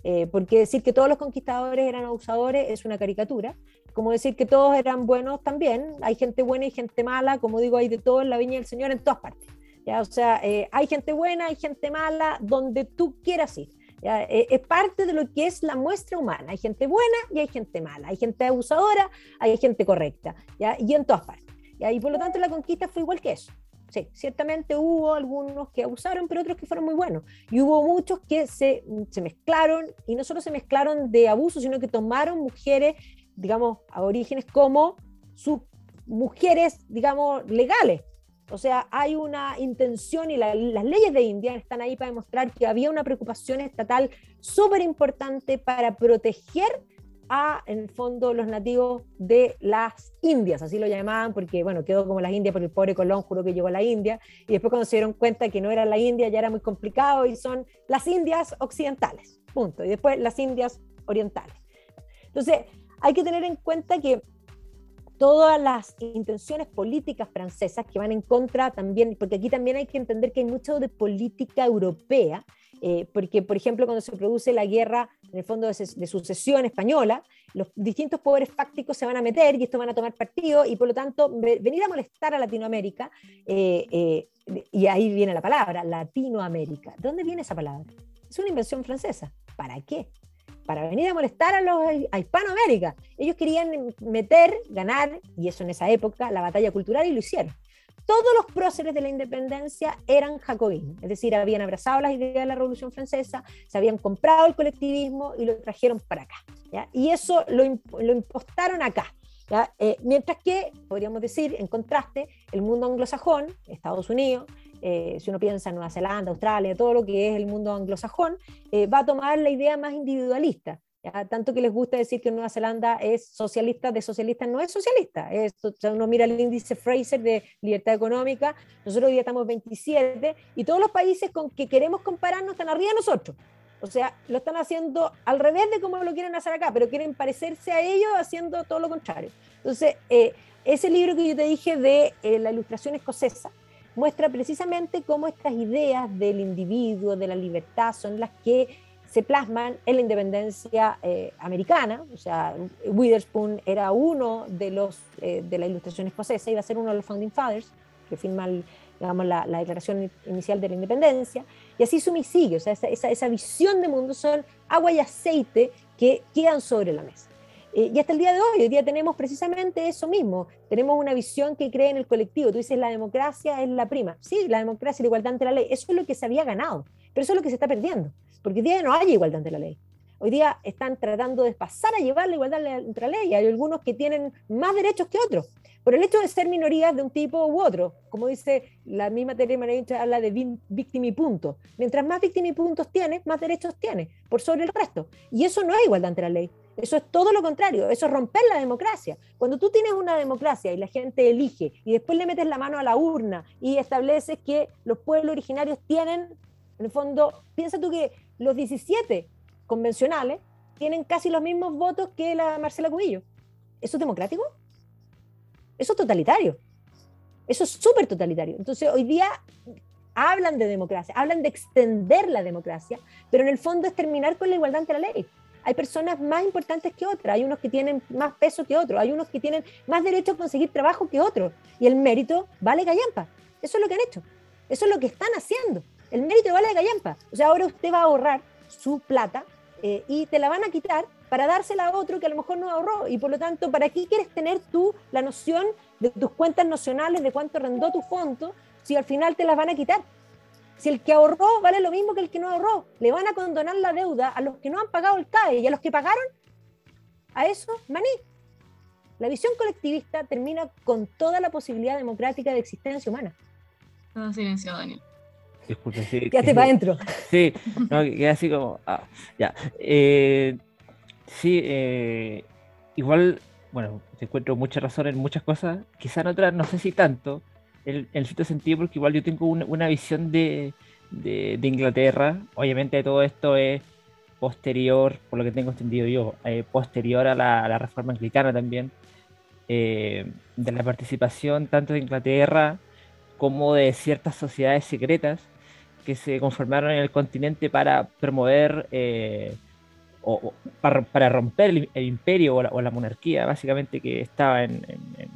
Eh, porque decir que todos los conquistadores eran abusadores es una caricatura, como decir que todos eran buenos también, hay gente buena y gente mala, como digo, hay de todo en la viña del Señor, en todas partes, ¿ya? O sea, eh, hay gente buena, hay gente mala, donde tú quieras ir, ¿ya? Eh, es parte de lo que es la muestra humana, hay gente buena y hay gente mala, hay gente abusadora, hay gente correcta, ¿ya? Y en todas partes, ¿ya? Y por lo tanto la conquista fue igual que eso. Sí, ciertamente hubo algunos que abusaron, pero otros que fueron muy buenos. Y hubo muchos que se, se mezclaron, y no solo se mezclaron de abuso, sino que tomaron mujeres, digamos, aborígenes como sus mujeres, digamos, legales. O sea, hay una intención, y la, las leyes de India están ahí para demostrar que había una preocupación estatal súper importante para proteger a, en el fondo, los nativos de las Indias, así lo llamaban, porque bueno, quedó como las Indias, porque el pobre Colón juró que llegó a la India, y después cuando se dieron cuenta que no era la India, ya era muy complicado, y son las Indias Occidentales, punto, y después las Indias Orientales. Entonces, hay que tener en cuenta que todas las intenciones políticas francesas que van en contra también, porque aquí también hay que entender que hay mucho de política europea, eh, porque por ejemplo cuando se produce la guerra en el fondo de, de sucesión española, los distintos poderes fácticos se van a meter y estos van a tomar partido, y por lo tanto venir a molestar a Latinoamérica, eh, eh, y ahí viene la palabra, Latinoamérica. ¿De dónde viene esa palabra? Es una invención francesa. ¿Para qué? Para venir a molestar a, los, a Hispanoamérica. Ellos querían meter, ganar, y eso en esa época, la batalla cultural, y lo hicieron. Todos los próceres de la independencia eran jacobinos, es decir, habían abrazado las ideas de la Revolución Francesa, se habían comprado el colectivismo y lo trajeron para acá, ¿ya? Y eso lo, lo impostaron acá, ¿ya? Eh, mientras que, podríamos decir, en contraste, el mundo anglosajón, Estados Unidos, Eh, si uno piensa en Nueva Zelanda, Australia, todo lo que es el mundo anglosajón, eh, va a tomar la idea más individualista, ¿ya? Tanto que les gusta decir que Nueva Zelanda es socialista, de socialista no es socialista, es, o sea, uno mira el índice Fraser de libertad económica, nosotros hoy día estamos veintisiete, y todos los países con que queremos compararnos están arriba de nosotros. O sea, lo están haciendo al revés de cómo lo quieren hacer acá, pero quieren parecerse a ellos haciendo todo lo contrario. Entonces, eh, ese libro que yo te dije de eh, la Ilustración Escocesa muestra precisamente cómo estas ideas del individuo, de la libertad, son las que se plasman en la independencia eh, americana. O sea, Witherspoon era uno de los eh, de la Ilustración Escocesa, iba a ser uno de los Founding Fathers, que firma el, digamos, la, la declaración inicial de la independencia, y así suma y sigue. O sea, esa, esa, esa visión de mundo son agua y aceite que quedan sobre la mesa. Eh, y hasta el día de hoy, hoy día tenemos precisamente eso mismo, tenemos una visión que cree en el colectivo. Tú dices, la democracia es la prima, sí, la democracia, la igualdad ante la ley, eso es lo que se había ganado, pero eso es lo que se está perdiendo, porque hoy día no hay igualdad ante la ley, hoy día están tratando de pasar a llevar la igualdad ante la ley, hay algunos que tienen más derechos que otros, por el hecho de ser minorías de un tipo u otro, como dice la misma Teresa Maravich, habla de víctima y puntos. Mientras más víctimas y puntos tienes, más derechos tienes, por sobre el resto, y eso no es igualdad ante la ley. Eso es todo lo contrario, eso es romper la democracia. Cuando tú tienes una democracia y la gente elige, y después le metes la mano a la urna y estableces que los pueblos originarios tienen, en el fondo, piensa tú que los diecisiete convencionales tienen casi los mismos votos que la Marcela Cubillo. ¿Eso es democrático? Eso es totalitario. Eso es súper totalitario. Entonces hoy día hablan de democracia, hablan de extender la democracia, pero en el fondo es terminar con la igualdad ante la ley. Hay personas más importantes que otras, hay unos que tienen más peso que otros, hay unos que tienen más derecho a conseguir trabajo que otros, y el mérito vale callampa. Eso es lo que han hecho, eso es lo que están haciendo. El mérito vale callampa. O sea, ahora usted va a ahorrar su plata eh, y te la van a quitar para dársela a otro que a lo mejor no ahorró, y por lo tanto, ¿para qué quieres tener tú la noción de tus cuentas nacionales, de cuánto rentó tu fondo, si al final te las van a quitar? Si el que ahorró vale lo mismo que el que no ahorró, le van a condonar la deuda a los que no han pagado el C A E y a los que pagaron, a eso, maní. La visión colectivista termina con toda la posibilidad democrática de existencia humana. Todo silencio, Daniel. Disculpen, sí. Quédate para adentro. Sí, no, queda así como... Ah, ya. Eh, sí, eh, igual, bueno, encuentro mucha razón en muchas cosas, quizá en otras no sé si tanto, en el cierto sentido, porque igual yo tengo una, una visión de, de, de Inglaterra. Obviamente todo esto es posterior, por lo que tengo entendido yo, eh, posterior a la, a la reforma anglicana también, eh, de la participación tanto de Inglaterra como de ciertas sociedades secretas que se conformaron en el continente para promover eh, o, o para, para romper el, el imperio o la, o la monarquía básicamente que estaba en, en,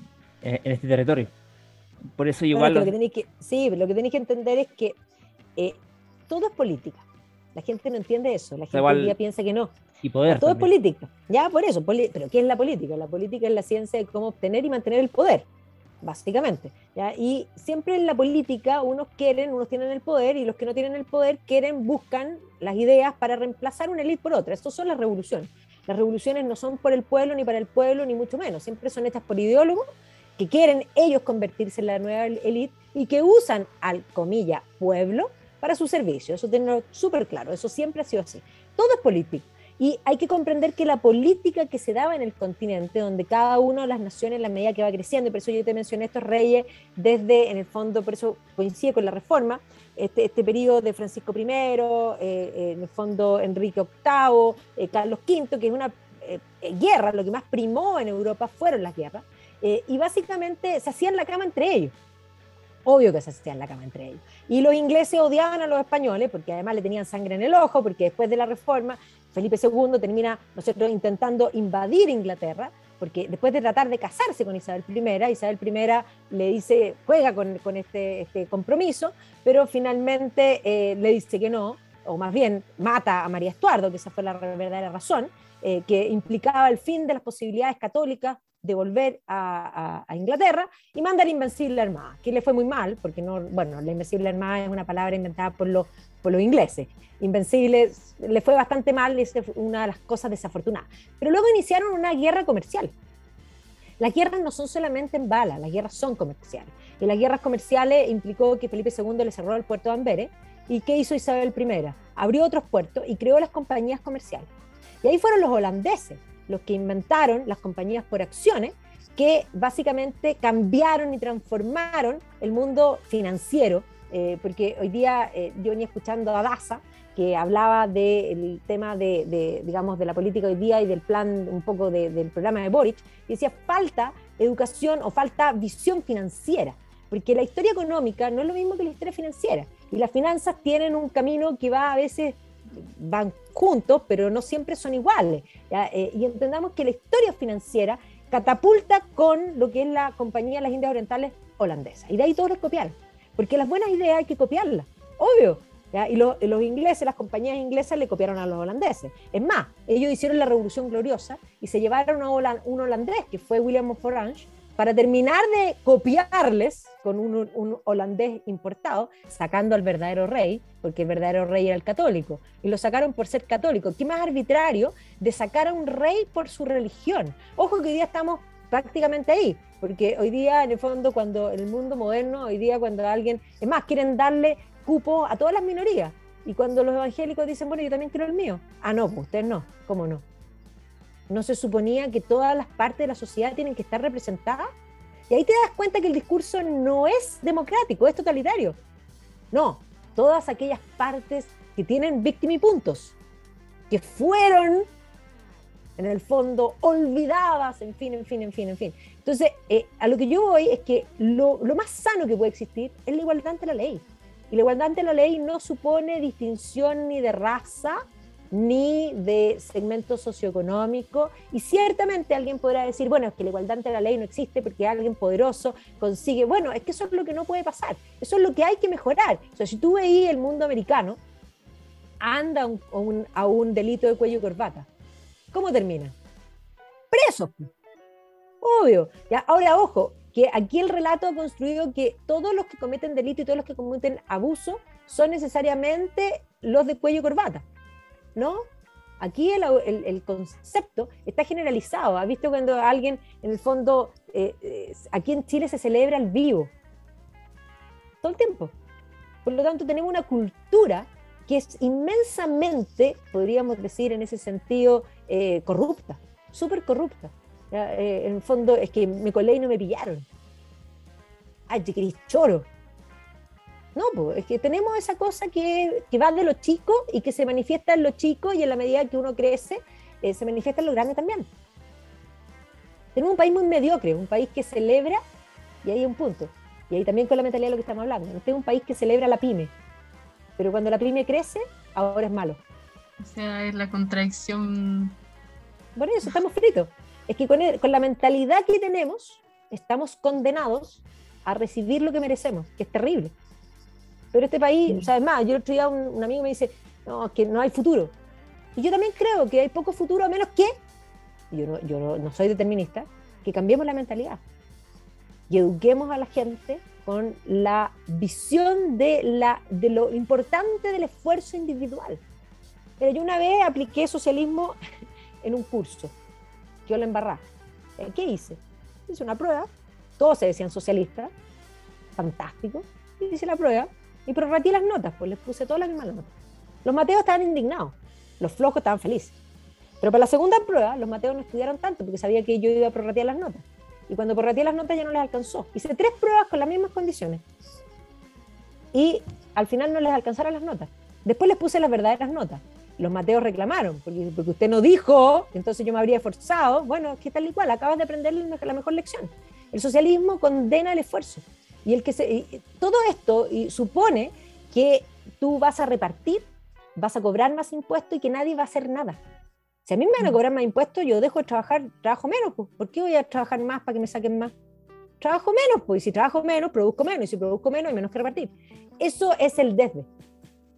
en, en este territorio. Por eso igual... Bueno, lo que que, sí, lo que tenéis que entender es que eh, todo es política. La gente no entiende eso. La gente igual, hoy día piensa que no. Y poder Todo también. Es política. Ya, por eso. Poli- ¿Pero qué es la política? La política es la ciencia de cómo obtener y mantener el poder, básicamente. ¿Ya? Y siempre en la política unos quieren, unos tienen el poder, y los que no tienen el poder quieren, buscan las ideas para reemplazar una élite por otra. Estas son las revoluciones. Las revoluciones no son por el pueblo, ni para el pueblo, ni mucho menos. Siempre son hechas por ideólogos que quieren ellos convertirse en la nueva élite y que usan al, comilla, pueblo para su servicio. Eso tenerlo súper claro, eso siempre ha sido así. Todo es político, y hay que comprender que la política que se daba en el continente, donde cada una de las naciones, en la medida que va creciendo, y por eso yo te mencioné estos reyes desde, en el fondo, por eso coincide con la reforma, este, este periodo de Francisco primero, eh, eh, en el fondo Enrique octavo, eh, Carlos V, que es una eh, guerra, lo que más primó en Europa fueron las guerras. Eh, y básicamente se hacían la cama entre ellos. Obvio que se hacían la cama entre ellos. Y los ingleses odiaban a los españoles, porque además le tenían sangre en el ojo, porque después de la reforma, Felipe segundo termina nosotros intentando invadir Inglaterra, porque después de tratar de casarse con Isabel I, Isabel I le dice, juega con, con este, este compromiso, pero finalmente eh, le dice que no, o más bien mata a María Estuardo, que esa fue la verdadera razón, eh, que implicaba el fin de las posibilidades católicas de volver a, a, a Inglaterra, y manda la Invencible Armada, que le fue muy mal, porque no, bueno, la Invencible Armada es una palabra inventada por los, por los ingleses. Invencible le fue bastante mal, es una de las cosas desafortunadas. Pero luego iniciaron una guerra comercial. Las guerras no son solamente en balas, las guerras son comerciales. Y las guerras comerciales implicó que Felipe segundo le cerró el puerto de Amberes, y ¿qué hizo Isabel I? Abrió otros puertos y creó las compañías comerciales. Y ahí fueron los holandeses los que inventaron las compañías por acciones, que básicamente cambiaron y transformaron el mundo financiero, eh, porque hoy día eh, yo venía escuchando a Daza, que hablaba del tema de, de, digamos, de la política hoy día y del plan, un poco de, del programa de Boric, y decía, falta educación o falta visión financiera, porque la historia económica no es lo mismo que la historia financiera, y las finanzas tienen un camino que va a veces... van juntos, pero no siempre son iguales, ¿ya? Eh, y entendamos que la historia financiera catapulta con lo que es la compañía de las Indias Orientales holandesa, y de ahí todos los copiaron, porque las buenas ideas hay que copiarlas, obvio, ¿ya? Y lo, los ingleses, las compañías inglesas le copiaron a los holandeses, es más, ellos hicieron la Revolución Gloriosa y se llevaron a Holand- un holandés que fue William of Orange, para terminar de copiarles con un, un holandés importado, sacando al verdadero rey, porque el verdadero rey era el católico, y lo sacaron por ser católico. ¿Qué más arbitrario de sacar a un rey por su religión? Ojo que hoy día estamos prácticamente ahí, porque hoy día, en el fondo, cuando el mundo moderno, hoy día cuando alguien, es más, quieren darle cupo a todas las minorías, y cuando los evangélicos dicen, bueno, yo también quiero el mío. Ah, no, pues ustedes no, ¿cómo no? ¿No se suponía que todas las partes de la sociedad tienen que estar representadas? Y ahí te das cuenta que el discurso no es democrático, es totalitario. No, todas aquellas partes que tienen víctima y puntos, que fueron en el fondo olvidabas, en fin, en fin, en fin, en fin. Entonces, eh, a lo que yo voy es que lo, lo más sano que puede existir es la igualdad ante la ley. Y la igualdad ante la ley no supone distinción ni de raza, ni de segmento socioeconómico, y ciertamente alguien podrá decir, bueno, es que la igualdad ante la ley no existe porque alguien poderoso consigue, bueno, es que eso es lo que no puede pasar, eso es lo que hay que mejorar. O sea, si tú veís el mundo americano, anda un, un, a un delito de cuello y corbata, ¿cómo termina? Preso, obvio. Ya, ahora, ojo, que aquí el relato ha construido que todos los que cometen delito y todos los que cometen abuso son necesariamente los de cuello y corbata. No, aquí el, el, el concepto está generalizado. ¿Has visto cuando alguien, en el fondo, eh, eh, aquí en Chile se celebra el vivo? Todo el tiempo. Por lo tanto, tenemos una cultura que es inmensamente, podríamos decir en ese sentido, eh, corrupta, súper corrupta. Eh, en el fondo, es que me colé y no me pillaron. Ay, que eres choro. No, pues, es que tenemos esa cosa que, que va de lo chico y que se manifiesta en lo chico, y en la medida que uno crece, eh, se manifiesta en lo grande también. Tenemos un país muy mediocre, un país que celebra, y ahí hay un punto, y ahí también con la mentalidad de lo que estamos hablando. Este es un país que celebra la pyme, pero cuando la pyme crece, ahora es malo. O sea, es la contradicción. Bueno, eso, estamos fritos. Es que con, el, con la mentalidad que tenemos, estamos condenados a recibir lo que merecemos, que es terrible. Pero este país, o sea, además, yo el otro día un, un amigo me dice, no, que no hay futuro. Y yo también creo que hay poco futuro, a menos que, yo no, yo no, no soy determinista, que cambiemos la mentalidad y eduquemos a la gente con la visión de, la, de lo importante del esfuerzo individual. Pero yo una vez apliqué socialismo en un curso, yo la embarré. ¿Qué hice? Hice una prueba, todos se decían socialistas, fantástico, hice la prueba, y prorrateé las notas, pues les puse todas las mismas notas. Los mateos estaban indignados, los flojos estaban felices. Pero para la segunda prueba, los mateos no estudiaron tanto porque sabía que yo iba a prorratear las notas. Y cuando prorrateé las notas ya no les alcanzó. Hice tres pruebas con las mismas condiciones. Y al final no les alcanzaron las notas. Después les puse las verdaderas notas. Los mateos reclamaron, porque, porque usted no dijo, entonces yo me habría esforzado. Bueno, es que tal y cual, acabas de aprender la mejor lección. El socialismo condena el esfuerzo. Y el que se, y todo esto y supone que tú vas a repartir, vas a cobrar más impuestos y que nadie va a hacer nada. Si a mí me van a cobrar más impuestos, yo dejo de trabajar, trabajo menos, pues. ¿Por qué voy a trabajar más para que me saquen más? Trabajo menos, pues. Y si trabajo menos, produzco menos. Y si produzco menos, hay menos que repartir. Eso es el desde.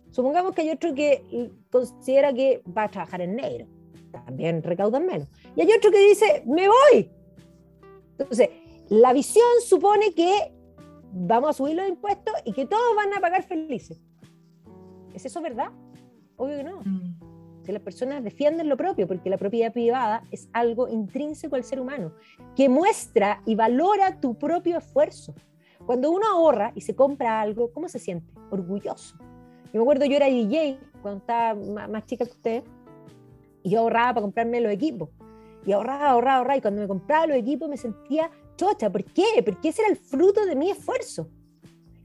Supongamos que hay otro que considera que va a trabajar en negro. También recaudan menos. Y hay otro que dice, me voy. Entonces, la visión supone que vamos a subir los impuestos y que todos van a pagar felices. ¿Es eso verdad? Obvio que no. Que las personas defienden lo propio, porque la propiedad privada es algo intrínseco al ser humano, que muestra y valora tu propio esfuerzo. Cuando uno ahorra y se compra algo, ¿cómo se siente? Orgulloso. Yo me acuerdo, yo era D J cuando estaba más chica que ustedes, y yo ahorraba para comprarme los equipos. Y ahorraba, ahorraba, ahorraba, y cuando me compraba los equipos me sentía chocha. ¿Por qué? Porque ese era el fruto de mi esfuerzo,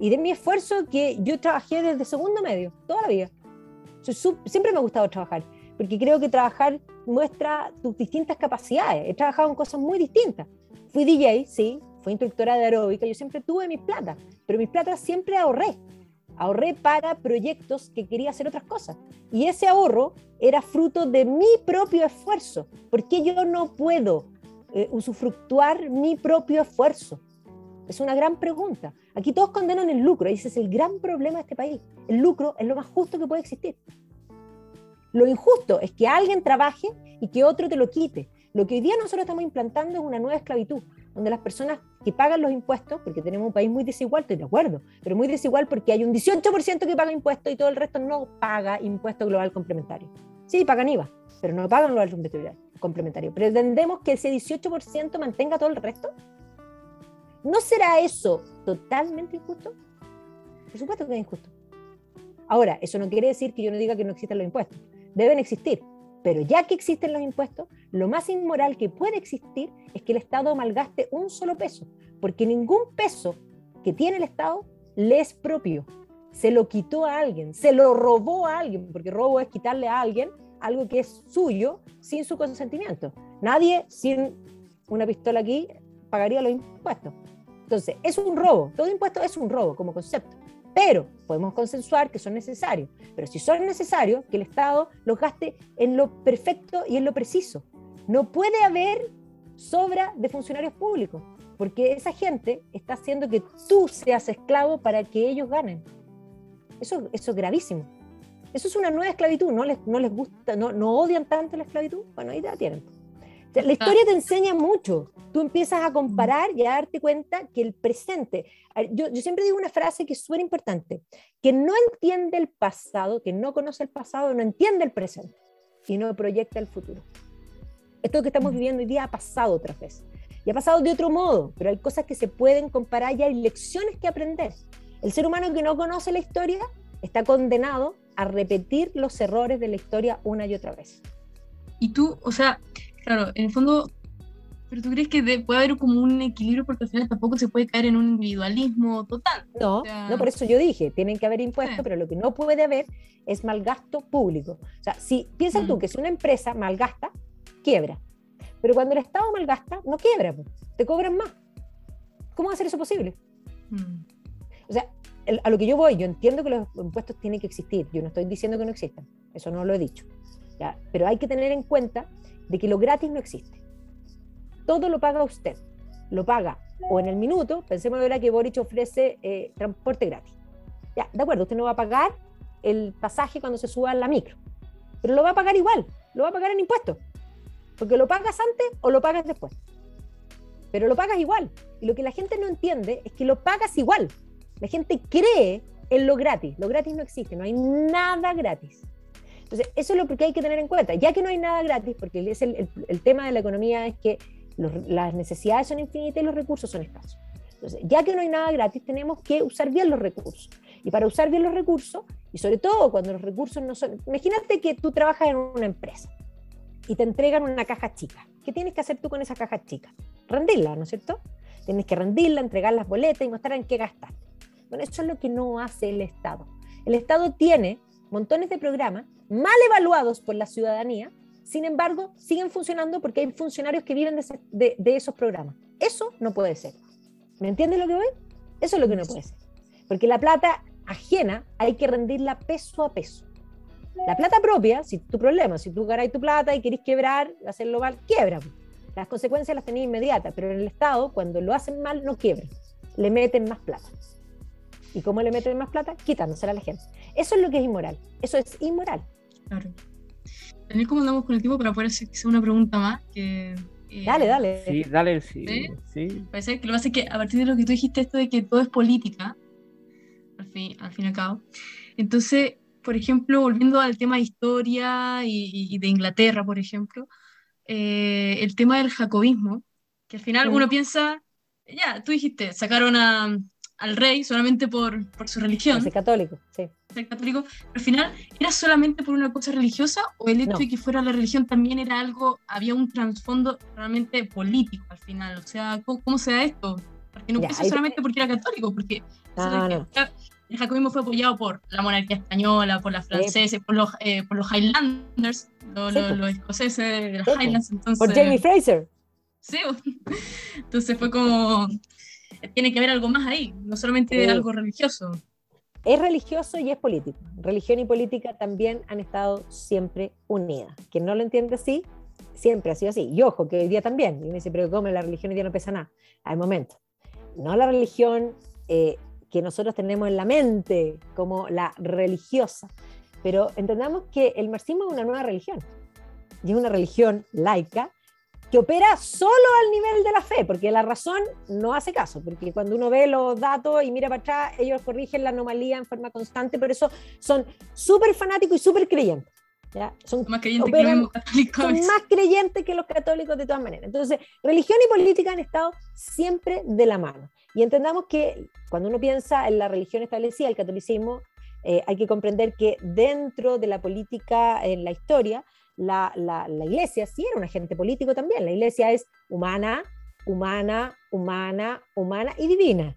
y de mi esfuerzo que yo trabajé desde segundo medio, toda la vida. Soy sub, siempre me ha gustado trabajar, porque creo que trabajar muestra tus distintas capacidades. He trabajado en cosas muy distintas. Fui D J, sí, fui instructora de aeróbica, yo siempre tuve mis platas, pero mis platas siempre ahorré. Ahorré para proyectos que quería hacer otras cosas. Y ese ahorro era fruto de mi propio esfuerzo, porque yo no puedo Eh, usufructuar mi propio esfuerzo. Es una gran pregunta. Aquí todos condenan el lucro, y ese es el gran problema de este país. El lucro es lo más justo que puede existir. Lo injusto es que alguien trabaje y que otro te lo quite. Lo que hoy día nosotros estamos implantando es una nueva esclavitud, donde las personas que pagan los impuestos, porque tenemos un país muy desigual, estoy de acuerdo, pero muy desigual porque hay un dieciocho por ciento que paga impuestos y todo el resto no paga impuesto global complementario. Sí, pagan I V A, pero no pagan global complementario. complementario. ¿Pretendemos que ese dieciocho por ciento mantenga todo el resto? ¿No será eso totalmente injusto? Por supuesto que es injusto. Ahora, eso no quiere decir que yo no diga que no existan los impuestos. Deben existir, pero ya que existen los impuestos, lo más inmoral que puede existir es que el Estado malgaste un solo peso, porque ningún peso que tiene el Estado le es propio. Se lo quitó a alguien, se lo robó a alguien, porque robo es quitarle a alguien algo que es suyo sin su consentimiento. Nadie sin una pistola aquí pagaría los impuestos. Entonces, es un robo. Todo impuesto es un robo como concepto. Pero podemos consensuar que son necesarios. Pero si son necesarios, que el Estado los gaste en lo perfecto y en lo preciso. No puede haber sobra de funcionarios públicos, porque esa gente está haciendo que tú seas esclavo para que ellos ganen. Eso, eso es gravísimo. Eso es una nueva esclavitud. ¿No les, no les gusta? No, ¿No odian tanto la esclavitud? Bueno, ahí la tienen. La historia te enseña mucho. Tú empiezas a comparar y a darte cuenta que el presente... Yo, yo siempre digo una frase que es súper importante. Que no entiende el pasado, que no conoce el pasado, no entiende el presente y no proyecta el futuro. Esto que estamos viviendo hoy día ha pasado otras veces. Y ha pasado de otro modo, pero hay cosas que se pueden comparar y hay lecciones que aprender. El ser humano que no conoce la historia está condenado a repetir los errores de la historia una y otra vez. Y tú, o sea... Claro, en el fondo, pero ¿tú crees que de, puede haber como un equilibrio? Porque al final tampoco se puede caer en un individualismo total. No, o sea... no, por eso yo dije, tienen que haber impuestos, sí. Pero lo que no puede haber es malgasto público. O sea, si piensas mm. tú que si una empresa malgasta, quiebra. Pero cuando el Estado malgasta, no quiebra, te cobran más. ¿Cómo va a ser eso posible? Mm. O sea, el, a lo que yo voy, yo entiendo que los impuestos tienen que existir. Yo no estoy diciendo que no existan, eso no lo he dicho. ¿Ya? Pero hay que tener en cuenta de que lo gratis no existe. Todo lo paga usted. Lo paga o en el minuto, pensemos ahora que Boric ofrece eh, transporte gratis. Ya, de acuerdo, usted no va a pagar el pasaje cuando se suba a la micro, pero lo va a pagar igual, lo va a pagar en impuestos, porque lo pagas antes o lo pagas después. Pero lo pagas igual. Y lo que la gente no entiende es que lo pagas igual. La gente cree en lo gratis. Lo gratis no existe, no hay nada gratis. Entonces, eso es lo que hay que tener en cuenta. Ya que no hay nada gratis, porque es el, el, el tema de la economía es que los, las necesidades son infinitas y los recursos son escasos. Entonces, ya que no hay nada gratis, tenemos que usar bien los recursos. Y para usar bien los recursos, y sobre todo cuando los recursos no son... Imagínate que tú trabajas en una empresa y te entregan una caja chica. ¿Qué tienes que hacer tú con esa caja chica? Rendirla, ¿no es cierto? Tienes que rendirla, entregar las boletas y mostrar en qué gastaste. Bueno, eso es lo que no hace el Estado. El Estado tiene montones de programas mal evaluados por la ciudadanía, sin embargo, siguen funcionando porque hay funcionarios que viven de, ese, de, de esos programas. Eso no puede ser. ¿Me entiendes lo que voy? Eso es lo que no puede ser. Porque la plata ajena hay que rendirla peso a peso. La plata propia, si tu problema, si tú ganas tu plata y querés quebrar, hacerlo mal, quiebra. Las consecuencias las tenés inmediatas, pero en el Estado, cuando lo hacen mal, no quiebran. Le meten más plata. ¿Y cómo le meten más plata? Quitándosela a la gente. Eso es lo que es inmoral. Eso es inmoral. Claro. Daniel, ¿cómo andamos con el tiempo para poder hacer una pregunta más? Que, eh, dale, dale. Sí, dale, sí. ¿Eh? sí. Parece que lo que pasa es que a partir de lo que tú dijiste, esto de que todo es política, al fin, al fin y al cabo. Entonces, por ejemplo, volviendo al tema de historia y, y de Inglaterra, por ejemplo, eh, el tema del jacobismo, que al final sí. Uno piensa, ya, tú dijiste, sacaron a... al rey solamente por, por su religión. Es católico, sí. Es católico. Al final, ¿era solamente por una cosa religiosa o el hecho no. de que fuera la religión también era algo, había un trasfondo realmente político al final? O sea, ¿cómo, cómo se da esto? Porque no ya, pasa solamente te... porque era católico, porque ah, no. el jacobinismo fue apoyado por la monarquía española, por las franceses, sí. por, los, eh, por los Highlanders, los, sí, los, los escoceses, los sí. Highlands, entonces... Por Jamie Fraser. Sí, entonces fue como... Tiene que haber algo más ahí, no solamente sí. algo religioso. Es religioso y es político. Religión y política también han estado siempre unidas. Quien no lo entiende así, siempre ha sido así. Y ojo, que hoy día también. Y me dice, pero ¿cómo la religión hoy día no pesa nada? Al momento. No la religión eh, que nosotros tenemos en la mente como la religiosa. Pero entendamos que el marxismo es una nueva religión. Y es una religión laica que opera solo al nivel de la fe, porque la razón no hace caso, porque cuando uno ve los datos y mira para atrás, ellos corrigen la anomalía en forma constante, por eso son súper fanáticos y súper creyentes. ¿Ya? Son, más creyentes operan, que son más creyentes que los católicos de todas maneras. Entonces, religión y política han estado siempre de la mano. Y entendamos que cuando uno piensa en la religión establecida, el catolicismo, eh, hay que comprender que dentro de la política, en la historia, La, la, la iglesia sí era un agente político también. La iglesia es humana, humana, humana, humana y divina.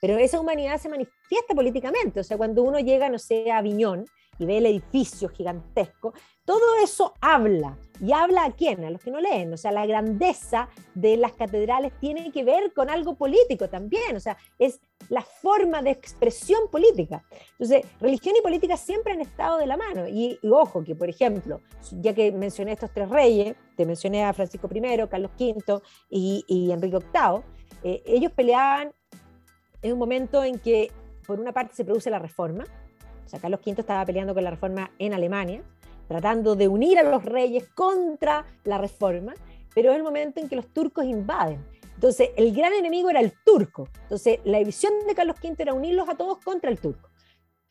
Pero esa humanidad se manifiesta políticamente. O sea, cuando uno llega, no sé, a Aviñón y ve el edificio gigantesco, todo eso habla. ¿Y habla a quién? A los que no leen. O sea, la grandeza de las catedrales tiene que ver con algo político también. O sea, es la forma de expresión política. Entonces, religión y política siempre han estado de la mano. Y, y ojo que, por ejemplo, ya que mencioné estos tres reyes, te mencioné a Francisco primero, Carlos quinto y, y Enrique octavo, eh, ellos peleaban en un momento en que, por una parte, se produce la reforma. O sea, Carlos quinto estaba peleando con la reforma en Alemania, tratando de unir a los reyes contra la reforma, pero es el momento en que los turcos invaden. Entonces, el gran enemigo era el turco. Entonces, la visión de Carlos quinto era unirlos a todos contra el turco.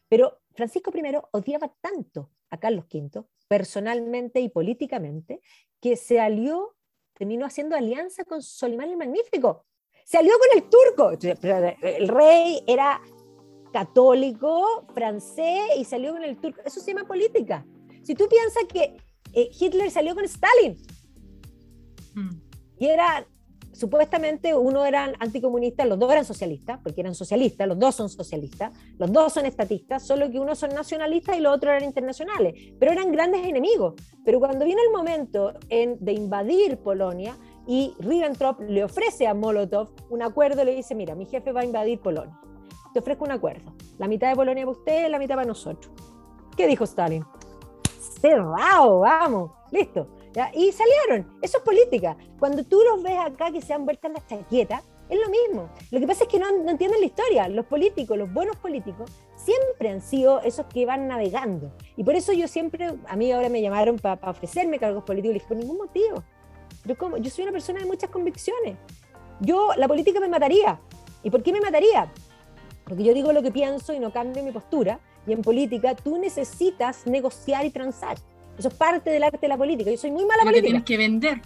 Pero Francisco primero odiaba tanto a Carlos quinto, personalmente y políticamente, que se alió, terminó haciendo alianza con Solimán el Magnífico. Se alió con el turco. El rey era católico, francés, y salió con el turco. Eso se llama política. Si tú piensas que eh, Hitler salió con Stalin, mm. y era, supuestamente uno eran anticomunistas, los dos eran socialistas, porque eran socialistas, los dos son socialistas, los dos son estatistas, solo que unos son nacionalistas y los otros eran internacionales, pero eran grandes enemigos. Pero cuando viene el momento en, de invadir Polonia, y Ribbentrop le ofrece a Molotov un acuerdo, le dice, mira, mi jefe va a invadir Polonia, te ofrezco un acuerdo, la mitad de Polonia para ustedes, la mitad para nosotros. ¿Qué dijo Stalin? Cerrado, vamos, listo. ¿Ya? Y salieron. Eso es política. Cuando tú los ves acá que se han vuelto en las chaquetas, es lo mismo. Lo que pasa es que no, no entienden la historia. Los políticos, los buenos políticos, siempre han sido esos que van navegando. Y por eso yo siempre, a mí ahora me llamaron para pa ofrecerme cargos políticos, y les dije, por ningún motivo. Pero ¿cómo? Yo soy una persona de muchas convicciones. Yo, la política me mataría. ¿Y por qué me mataría? Porque yo digo lo que pienso y no cambio mi postura. Y en política tú necesitas negociar y transar. Eso es parte del arte de la política. Yo soy muy mala política. Tienes que vender.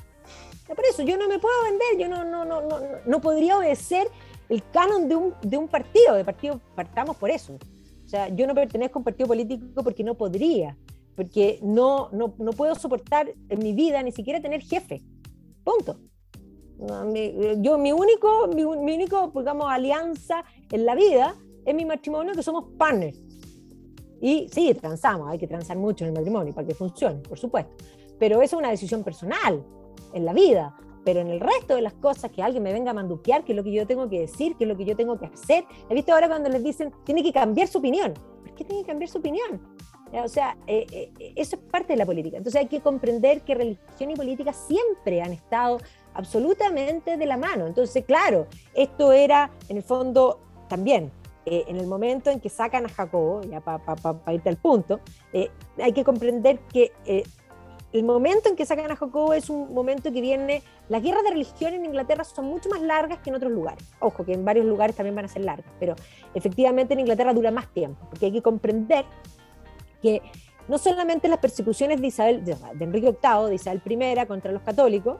Por eso, yo no me puedo vender. Yo no, no, no, no, no podría obedecer el canon de un, de un partido. De partido partamos por eso. O sea, yo no pertenezco a un partido político porque no podría. Porque no, no, no puedo soportar en mi vida ni siquiera tener jefe. Punto. No, mi, yo, mi único, mi, mi único, digamos, alianza en la vida es mi matrimonio, que somos partners. Y sí, transamos, hay que transar mucho en el matrimonio para que funcione, por supuesto. Pero eso es una decisión personal en la vida. Pero en el resto de las cosas, que alguien me venga a manduquear, que es lo que yo tengo que decir, que es lo que yo tengo que hacer. He visto ahora cuando les dicen, tiene que cambiar su opinión. ¿Por qué tiene que cambiar su opinión? O sea, eh, eh, eso es parte de la política. Entonces hay que comprender que religión y política siempre han estado absolutamente de la mano. Entonces, claro, esto era, en el fondo, también... Eh, en el momento en que sacan a Jacobo, ya para pa, pa, pa irte al punto, eh, hay que comprender que eh, el momento en que sacan a Jacobo es un momento que viene, las guerras de religión en Inglaterra son mucho más largas que en otros lugares, ojo que en varios lugares también van a ser largas, pero efectivamente en Inglaterra dura más tiempo, porque hay que comprender que no solamente las persecuciones de, Isabel, de, de Enrique octavo, de Isabel primera contra los católicos,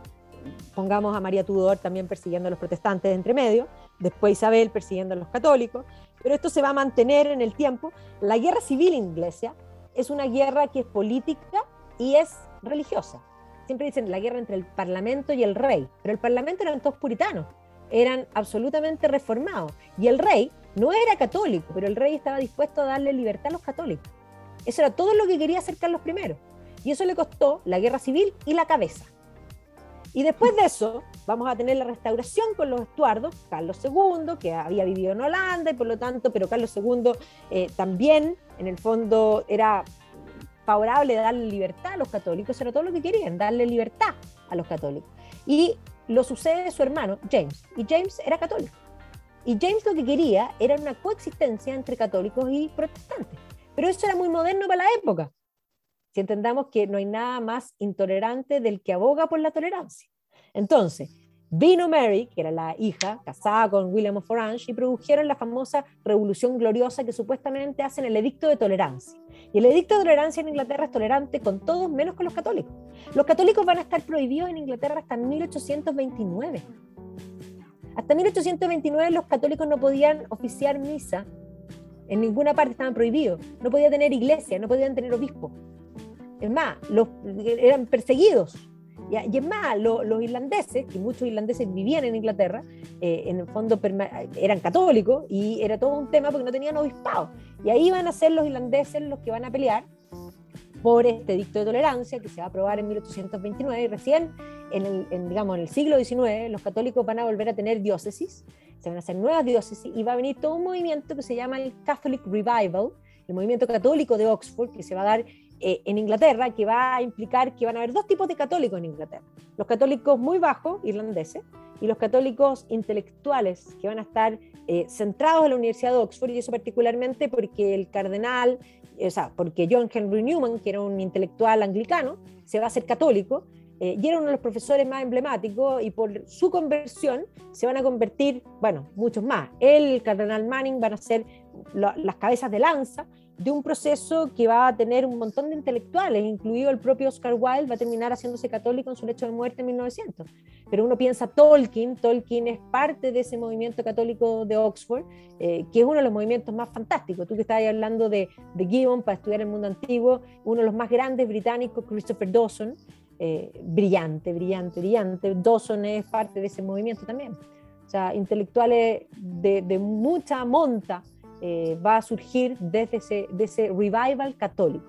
pongamos a María Tudor también persiguiendo a los protestantes de entre medio, después Isabel persiguiendo a los católicos, pero esto se va a mantener en el tiempo. La guerra civil inglesa es una guerra que es política y es religiosa. Siempre dicen la guerra entre el parlamento y el rey, pero el parlamento eran todos puritanos, eran absolutamente reformados, y el rey no era católico, pero el rey estaba dispuesto a darle libertad a los católicos. Eso era todo lo que quería hacer Carlos primero, y eso le costó la guerra civil y la cabeza. Y después de eso, vamos a tener la restauración con los Estuardos, Carlos segundo, que había vivido en Holanda, y por lo tanto, pero Carlos segundo eh, también, en el fondo, era favorable de darle libertad a los católicos, era todo lo que querían, darle libertad a los católicos. Y lo sucede su hermano, James, y James era católico. Y James lo que quería era una coexistencia entre católicos y protestantes. Pero eso era muy moderno para la época. Si entendamos que no hay nada más intolerante del que aboga por la tolerancia. Entonces, vino Mary, que era la hija, casada con William of Orange, y produjeron la famosa Revolución Gloriosa que supuestamente hacen el Edicto de Tolerancia. Y el Edicto de Tolerancia en Inglaterra es tolerante con todos, menos con los católicos. Los católicos van a estar prohibidos en Inglaterra hasta mil ochocientos veintinueve. Hasta mil ochocientos veintinueve los católicos no podían oficiar misa. En ninguna parte estaban prohibidos. No podían tener iglesia, no podían tener obispo. Es más, los, eran perseguidos. ¿ya? Y es más, lo, los irlandeses, que muchos irlandeses vivían en Inglaterra, eh, en el fondo eran católicos y era todo un tema porque no tenían obispado. Y ahí van a ser los irlandeses los que van a pelear por este edicto de tolerancia que se va a aprobar en mil ochocientos veintinueve, y recién en el, en, digamos, en el siglo diecinueve los católicos van a volver a tener diócesis, se van a hacer nuevas diócesis y va a venir todo un movimiento que se llama el Catholic Revival, el movimiento católico de Oxford, que se va a dar eh, en Inglaterra, que va a implicar que van a haber dos tipos de católicos en Inglaterra: los católicos muy bajos, irlandeses, y los católicos intelectuales, que van a estar eh, centrados en la Universidad de Oxford, y eso particularmente porque el cardenal, o sea, porque John Henry Newman, que era un intelectual anglicano, se va a hacer católico, eh, y era uno de los profesores más emblemáticos, y por su conversión se van a convertir, bueno, muchos más. Él, el cardenal Manning, van a ser lo, las cabezas de lanza de un proceso que va a tener un montón de intelectuales, incluido el propio Oscar Wilde, va a terminar haciéndose católico en su lecho de muerte en mil novecientos. Pero uno piensa Tolkien, Tolkien es parte de ese movimiento católico de Oxford, eh, que es uno de los movimientos más fantásticos. Tú que estabas hablando de, de Gibbon para estudiar el mundo antiguo, uno de los más grandes británicos, Christopher Dawson, eh, brillante, brillante, brillante. Dawson es parte de ese movimiento también. O sea, intelectuales de, de mucha monta, Eh, va a surgir desde ese, de ese revival católico,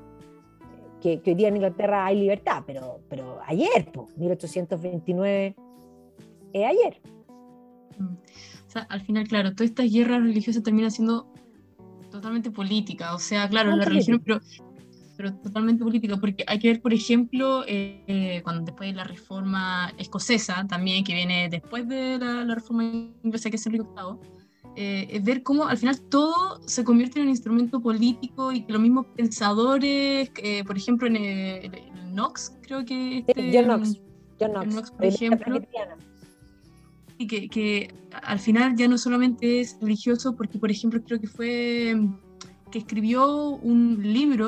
que, que hoy día en Inglaterra hay libertad, pero, pero ayer, po, mil ochocientos veintinueve, es ayer. O sea, al final, claro, toda esta guerra religiosa termina siendo totalmente política, o sea, claro, no, la política. Religión, pero, pero totalmente política, porque hay que ver, por ejemplo, eh, cuando después de la reforma escocesa, también, que viene después de la, la reforma inglesa, que es Enrique octavo, Eh, ver cómo al final todo se convierte en un instrumento político y que los mismos pensadores, eh, por ejemplo en el, el Knox, creo que este, sí, John Knox, John Knox, Knox por ejemplo, y que, que al final ya no solamente es religioso, porque por ejemplo creo que fue que escribió un libro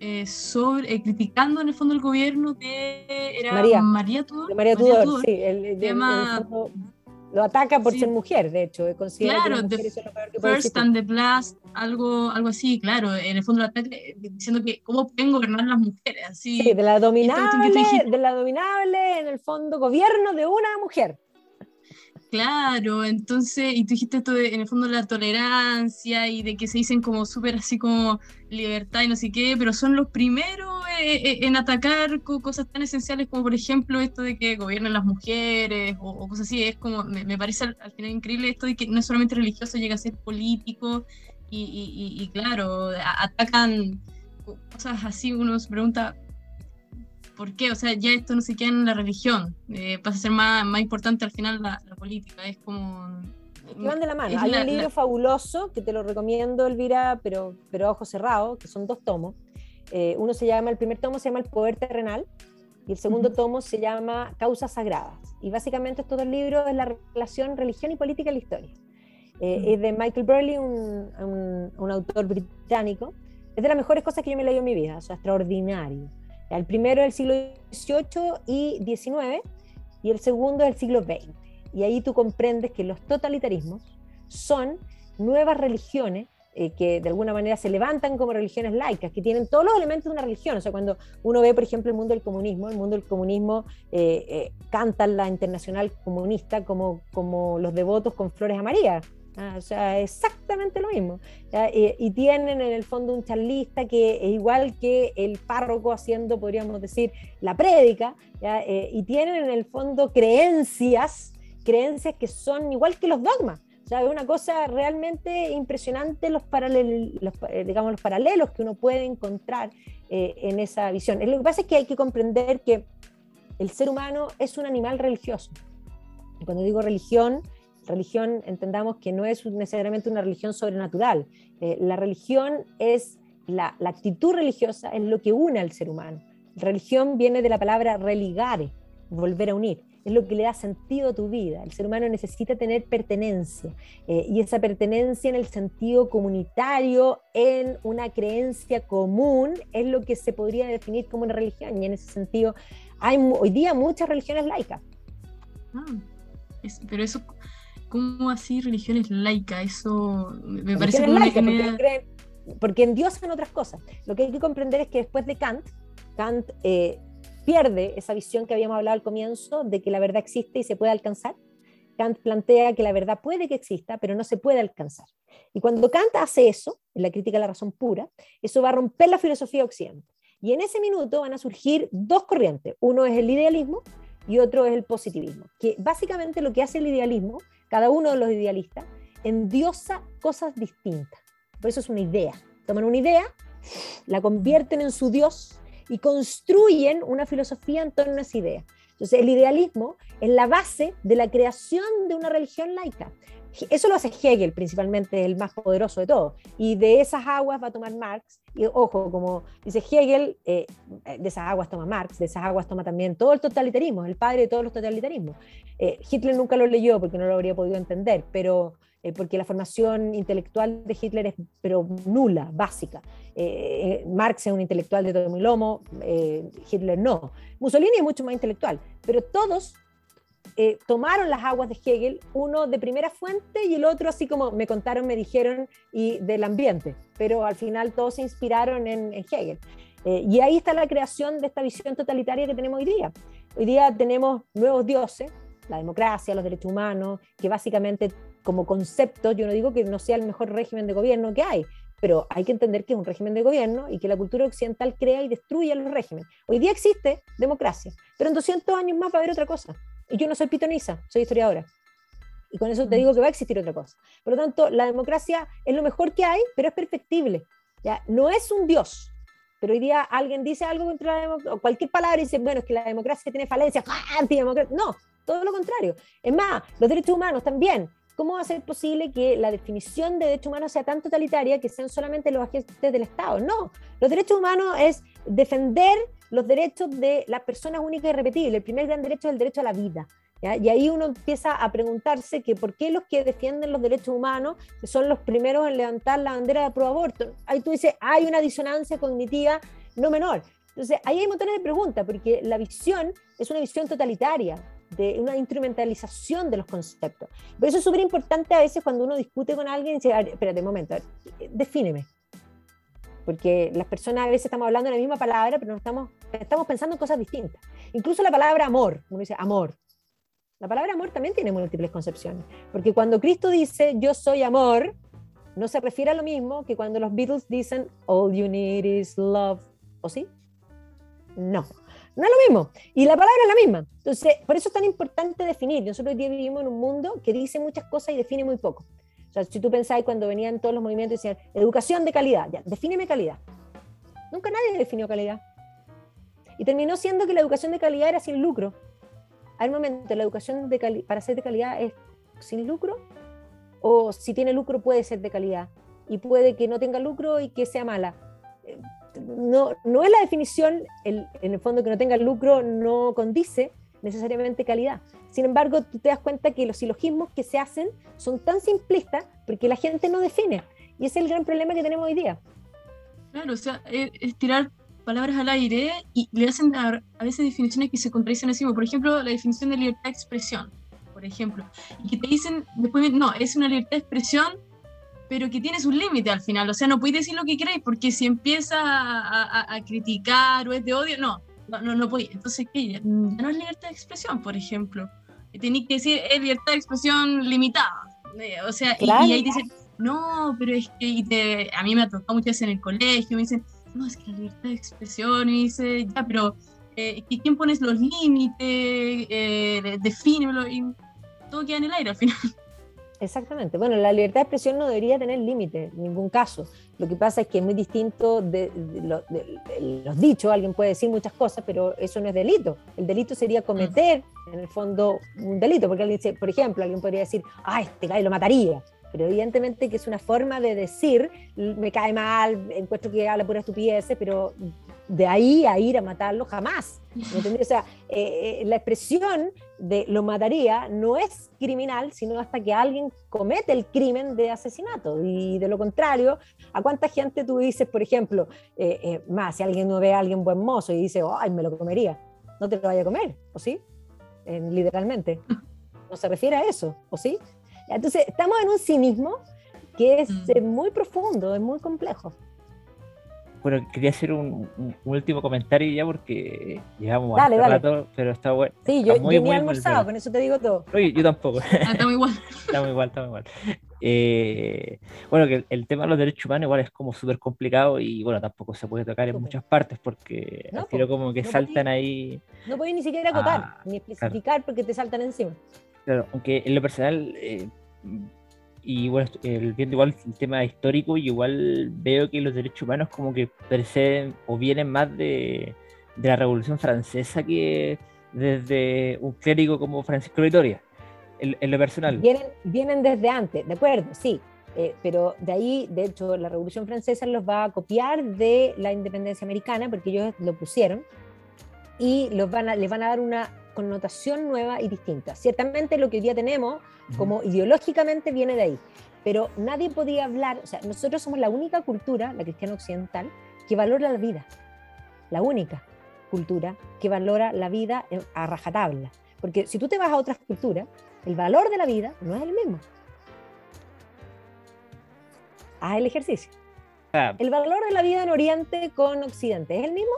eh, sobre eh, criticando en el fondo el gobierno de era María, María Tudor, de María Tudor, María Tudor, sí, el, el tema lo ataca por sí. Ser mujer, de hecho, considera claro, que las mujeres son lo peor que puede existir. First and the Blast, algo, algo así, claro, en el fondo lo ataca diciendo que cómo pueden gobernar las mujeres, así. Sí, de la dominable, de la dominable, en el fondo, gobierno de una mujer. Claro, entonces, y tú dijiste esto de, en el fondo, la tolerancia y de que se dicen como súper así como libertad y no sé qué, pero son los primeros eh, en atacar cosas tan esenciales como, por ejemplo, esto de que gobiernan las mujeres o, o cosas así. Es como, me, me parece al, al final increíble esto de que no es solamente religioso, llega a ser político y, y, y, y claro, a, atacan cosas así. Uno se pregunta, ¿por qué? O sea, ya esto no se queda en la religión, eh, pasa a ser más, más importante al final la, la política, es como... Que van de la mano, hay la, un libro la... fabuloso, que te lo recomiendo, Elvira, pero, pero a ojos cerrados, que son dos tomos, eh, uno se llama, el primer tomo se llama El Poder Terrenal, y el segundo uh-huh. tomo se llama Causas Sagradas, y básicamente estos dos libros es la relación religión y política en la historia, eh, uh-huh. es de Michael Burley, un, un, un autor británico, es de las mejores cosas que yo me he leído en mi vida, o sea, extraordinario. El primero es el siglo dieciocho y diecinueve, y el segundo es el siglo veinte. Y ahí tú comprendes que los totalitarismos son nuevas religiones eh, que de alguna manera se levantan como religiones laicas, que tienen todos los elementos de una religión. O sea, cuando uno ve, por ejemplo, el mundo del comunismo, el mundo del comunismo eh, eh, canta la internacional comunista como, como los devotos con flores amarillas. Ah, o sea, exactamente lo mismo. Eh, y tienen en el fondo un charlista que es igual que el párroco haciendo, podríamos decir, la prédica. Eh, y tienen en el fondo creencias, creencias que son igual que los dogmas. O sea, es una cosa realmente impresionante los, paralel, los, digamos, los paralelos que uno puede encontrar eh, en esa visión. Lo que pasa es que hay que comprender que el ser humano es un animal religioso. Y cuando digo religión, religión, entendamos que no es necesariamente una religión sobrenatural. Eh, la religión es, la, la actitud religiosa es lo que une al ser humano. Religión viene de la palabra religare, volver a unir. Es lo que le da sentido a tu vida. El ser humano necesita tener pertenencia, eh, y esa pertenencia en el sentido comunitario, en una creencia común, es lo que se podría definir como una religión, y en ese sentido hay hoy día muchas religiones laicas. Ah, es, pero eso... ¿Cómo así religiones laicas? Eso me parece como laica, una... porque, creen, porque en Dios son otras cosas. Lo que hay que comprender es que después de Kant, Kant eh, pierde esa visión que habíamos hablado al comienzo de que la verdad existe y se puede alcanzar. Kant plantea que la verdad puede que exista, pero no se puede alcanzar. Y cuando Kant hace eso, en la crítica a la razón pura, eso va a romper la filosofía occidental. Y en ese minuto van a surgir dos corrientes. Uno es el idealismo y otro es el positivismo. Que básicamente lo que hace el idealismo, cada uno de los idealistas, endiosa cosas distintas. Por eso es una idea. Toman una idea, la convierten en su dios y construyen una filosofía en torno a esa idea. Entonces el idealismo es la base de la creación de una religión laica. Eso lo hace Hegel principalmente, el más poderoso de todos, y de esas aguas va a tomar Marx, y ojo, como dice Hegel, eh, de esas aguas toma Marx, de esas aguas toma también todo el totalitarismo, el padre de todos los totalitarismos. eh, Hitler nunca lo leyó porque no lo habría podido entender, pero eh, porque la formación intelectual de Hitler es pero nula, básica. Eh, eh, Marx es un intelectual de tomo y lomo, eh, Hitler no. Mussolini es mucho más intelectual, pero todos Eh, tomaron las aguas de Hegel, uno de primera fuente y el otro así como me contaron, me dijeron, y del ambiente, pero al final todos se inspiraron en, en Hegel. Eh, y ahí está la creación de esta visión totalitaria que tenemos hoy día. Hoy día tenemos nuevos dioses, la democracia, los derechos humanos, que básicamente como concepto, yo no digo que no sea el mejor régimen de gobierno que hay, pero hay que entender que es un régimen de gobierno y que la cultura occidental crea y destruye los regímenes. Hoy día existe democracia, pero en doscientos años más va a haber otra cosa. Yo no soy pitonisa, soy historiadora. Y con eso te digo que va a existir otra cosa. Por lo tanto, la democracia es lo mejor que hay, pero es perfectible. ¿Ya? No es un dios. Pero hoy día alguien dice algo contra la democracia, o cualquier palabra, y dice, bueno, es que la democracia tiene falencias, ¡ah, antidemocracia! No, todo lo contrario. Es más, los derechos humanos también. ¿Cómo va a ser posible que la definición de derechos humanos sea tan totalitaria que sean solamente los agentes del Estado? No, los derechos humanos es defender los derechos de las personas únicas y irrepetibles. El primer gran derecho es el derecho a la vida, ¿ya? Y ahí uno empieza a preguntarse que por qué los que defienden los derechos humanos son los primeros en levantar la bandera de pro aborto. Ahí tú dices, hay una disonancia cognitiva no menor. Entonces, ahí hay montones de preguntas, porque la visión es una visión totalitaria, de una instrumentalización de los conceptos. Por eso es súper importante a veces cuando uno discute con alguien, decir, espérate un momento, a ver, defíneme. Porque las personas a veces estamos hablando de la misma palabra, pero no estamos, estamos pensando en cosas distintas. Incluso la palabra amor, uno dice amor. La palabra amor también tiene múltiples concepciones. Porque cuando Cristo dice, yo soy amor, no se refiere a lo mismo que cuando los Beatles dicen, all you need is love. ¿O sí? No. No es lo mismo. Y la palabra es la misma. Entonces, por eso es tan importante definir. Nosotros hoy día vivimos en un mundo que dice muchas cosas y define muy poco. O sea, si tú pensás cuando venían todos los movimientos y decían, educación de calidad, ya, defíneme calidad. Nunca nadie definió calidad. Y terminó siendo que la educación de calidad era sin lucro. Al momento, la educación de cali- para ser de calidad es sin lucro, o si tiene lucro puede ser de calidad, y puede que no tenga lucro y que sea mala. No, no es la definición, el, en el fondo que no tenga lucro no condice necesariamente calidad. Sin embargo, tú te das cuenta que los silogismos que se hacen son tan simplistas porque la gente no define. Y ese es el gran problema que tenemos hoy día. Claro, o sea, es tirar palabras al aire y le hacen a, a veces definiciones que se contradicen así. Por ejemplo, la definición de libertad de expresión, por ejemplo. Y que te dicen, después, no, es una libertad de expresión, pero que tienes un límite al final. O sea, no podéis decir lo que queráis, porque si empiezas a, a, a criticar o es de odio, no, no, no, no podéis. Entonces, ¿qué? Ya no es libertad de expresión, por ejemplo. Tenéis que decir, es libertad de expresión limitada. O sea, claro. y, y ahí dicen, no, pero es que y te, a mí me ha tocado muchas veces en el colegio, me dicen, no, es que la libertad de expresión, y dice, ya, pero eh, ¿quién pones los límites? Eh, defínemelo, y todo queda en el aire al final. Exactamente. Bueno, la libertad de expresión no debería tener límite, en ningún caso. Lo que pasa es que es muy distinto de, de, de, de, de los dichos. Alguien puede decir muchas cosas, pero eso no es delito. El delito sería cometer, en el fondo, un delito. Porque alguien dice, por ejemplo, alguien podría decir, ¡ay, este gallo lo mataría! Pero evidentemente que es una forma de decir, me cae mal, encuentro que habla pura estupidez, pero de ahí a ir a matarlo, jamás. ¿Entendés? O sea, eh, eh, la expresión de lo mataría no es criminal, sino hasta que alguien comete el crimen de asesinato. Y de lo contrario, ¿a cuánta gente tú dices, por ejemplo, eh, eh, más, si alguien no ve a alguien buen mozo y dice, ¡ay, me lo comería! No te lo vaya a comer, ¿o sí? Eh, literalmente. No se refiere a eso, ¿o sí? Entonces, estamos en un cinismo que es eh, muy profundo, es muy complejo. Bueno, quería hacer un, un último comentario ya porque llevamos dale, hasta dale. rato, pero está bueno. Sí, está yo, muy, yo muy, ni he almorzado, bueno. Con eso te digo todo. Oye, yo tampoco. Ah, está muy igual. está muy igual, está muy igual. Eh, bueno, que el, el tema de los derechos humanos igual es como súper complicado y bueno, tampoco se puede tocar en Súper. muchas partes porque no, po, como que no saltan podía, ahí... No podéis ni siquiera acotar, ah, ni especificar claro. porque te saltan encima. Claro, aunque en lo personal... Eh, y bueno, el, igual el tema histórico y igual veo que los derechos humanos como que preceden o vienen más de, de la Revolución Francesa que desde un clérigo como Francisco Vitoria, en, en lo personal. Vienen, vienen desde antes, de acuerdo, sí, eh, pero de ahí, de hecho, la Revolución Francesa los va a copiar de la independencia americana porque ellos lo pusieron y los van a, les van a dar una... connotación nueva y distinta. Ciertamente lo que hoy día tenemos, como uh-huh. ideológicamente, viene de ahí, pero nadie podía hablar, o sea, nosotros somos la única cultura, la cristiana occidental, que valora la vida, la única cultura que valora la vida a rajatabla, porque si tú te vas a otras culturas, el valor de la vida no es el mismo. Haz el ejercicio. Ah. El valor de la vida en Oriente con Occidente, ¿es el mismo?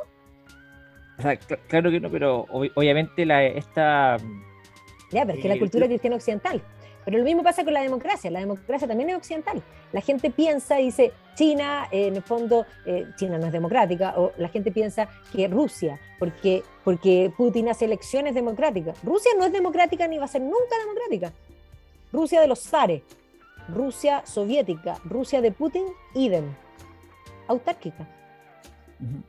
O sea, cl- claro que no, pero ob- obviamente la, esta... Ya, pero es que eh, la cultura cristiana occidental. Pero lo mismo pasa con la democracia, la democracia también es occidental. La gente piensa y dice, China, eh, en el fondo, eh, China no es democrática, o la gente piensa que Rusia, porque, porque Putin hace elecciones democráticas. Rusia no es democrática ni va a ser nunca democrática. Rusia de los zares, Rusia soviética, Rusia de Putin, idem, autárquica. Uh-huh.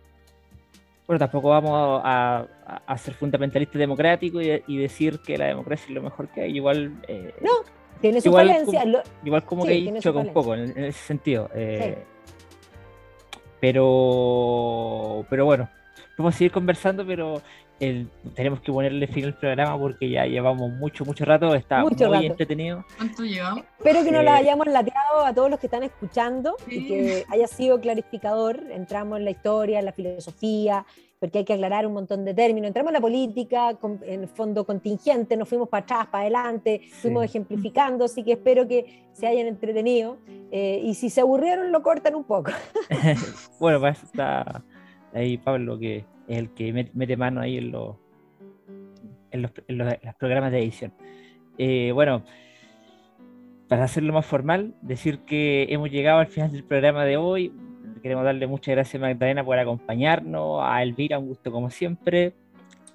Bueno, tampoco vamos a, a, a ser fundamentalistas democráticos y, y decir que la democracia es lo mejor que hay. Igual eh, no, tiene su igual falencia. Como, lo, igual como sí, que choca un poco en, en ese sentido. Eh, sí. Pero pero bueno, vamos a seguir conversando, pero el, tenemos que ponerle fin al programa porque ya llevamos mucho, mucho rato. Está mucho muy rato. entretenido. ¿Cuánto llevamos? Espero que eh, no la hayamos lateado a todos los que están escuchando sí. y que haya sido clarificador. Entramos en la historia, en la filosofía, porque hay que aclarar un montón de términos. Entramos en la política, con, en el fondo contingente, nos fuimos para atrás, para adelante, fuimos sí. ejemplificando, así que espero que se hayan entretenido. Eh, y si se aburrieron, lo cortan un poco. Bueno, para eso está ahí Pablo, que es el que mete mano ahí en los en los, en los, en los programas de edición. Eh, bueno, para hacerlo más formal, decir que hemos llegado al final del programa de hoy. Queremos darle muchas gracias a Magdalena por acompañarnos, a Elvira, un gusto como siempre.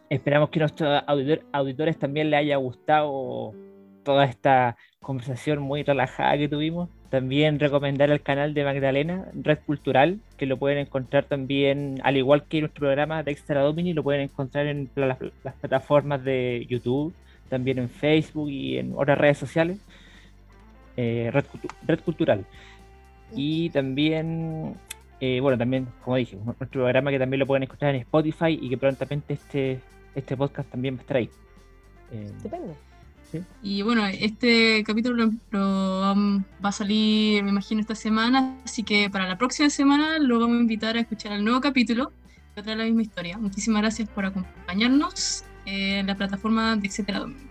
Esperamos que nuestros auditor, auditores también les haya gustado toda esta conversación muy relajada que tuvimos. También recomendar el canal de Magdalena, Red Cultural, que lo pueden encontrar también, al igual que nuestro programa de Extra Domini, lo pueden encontrar en las, las plataformas de YouTube, también en Facebook y en otras redes sociales. Eh, Red, Red Cultural. Y también, eh, bueno, también, como dije, nuestro programa que también lo pueden encontrar en Spotify y que prontamente este, este podcast también va a estar ahí. Eh, Depende. Sí. Y bueno, este capítulo lo, lo, um, va a salir, me imagino, esta semana, así que para la próxima semana lo vamos a invitar a escuchar el nuevo capítulo de otra la misma historia. Muchísimas gracias por acompañarnos en la plataforma de Etcétera Domingo.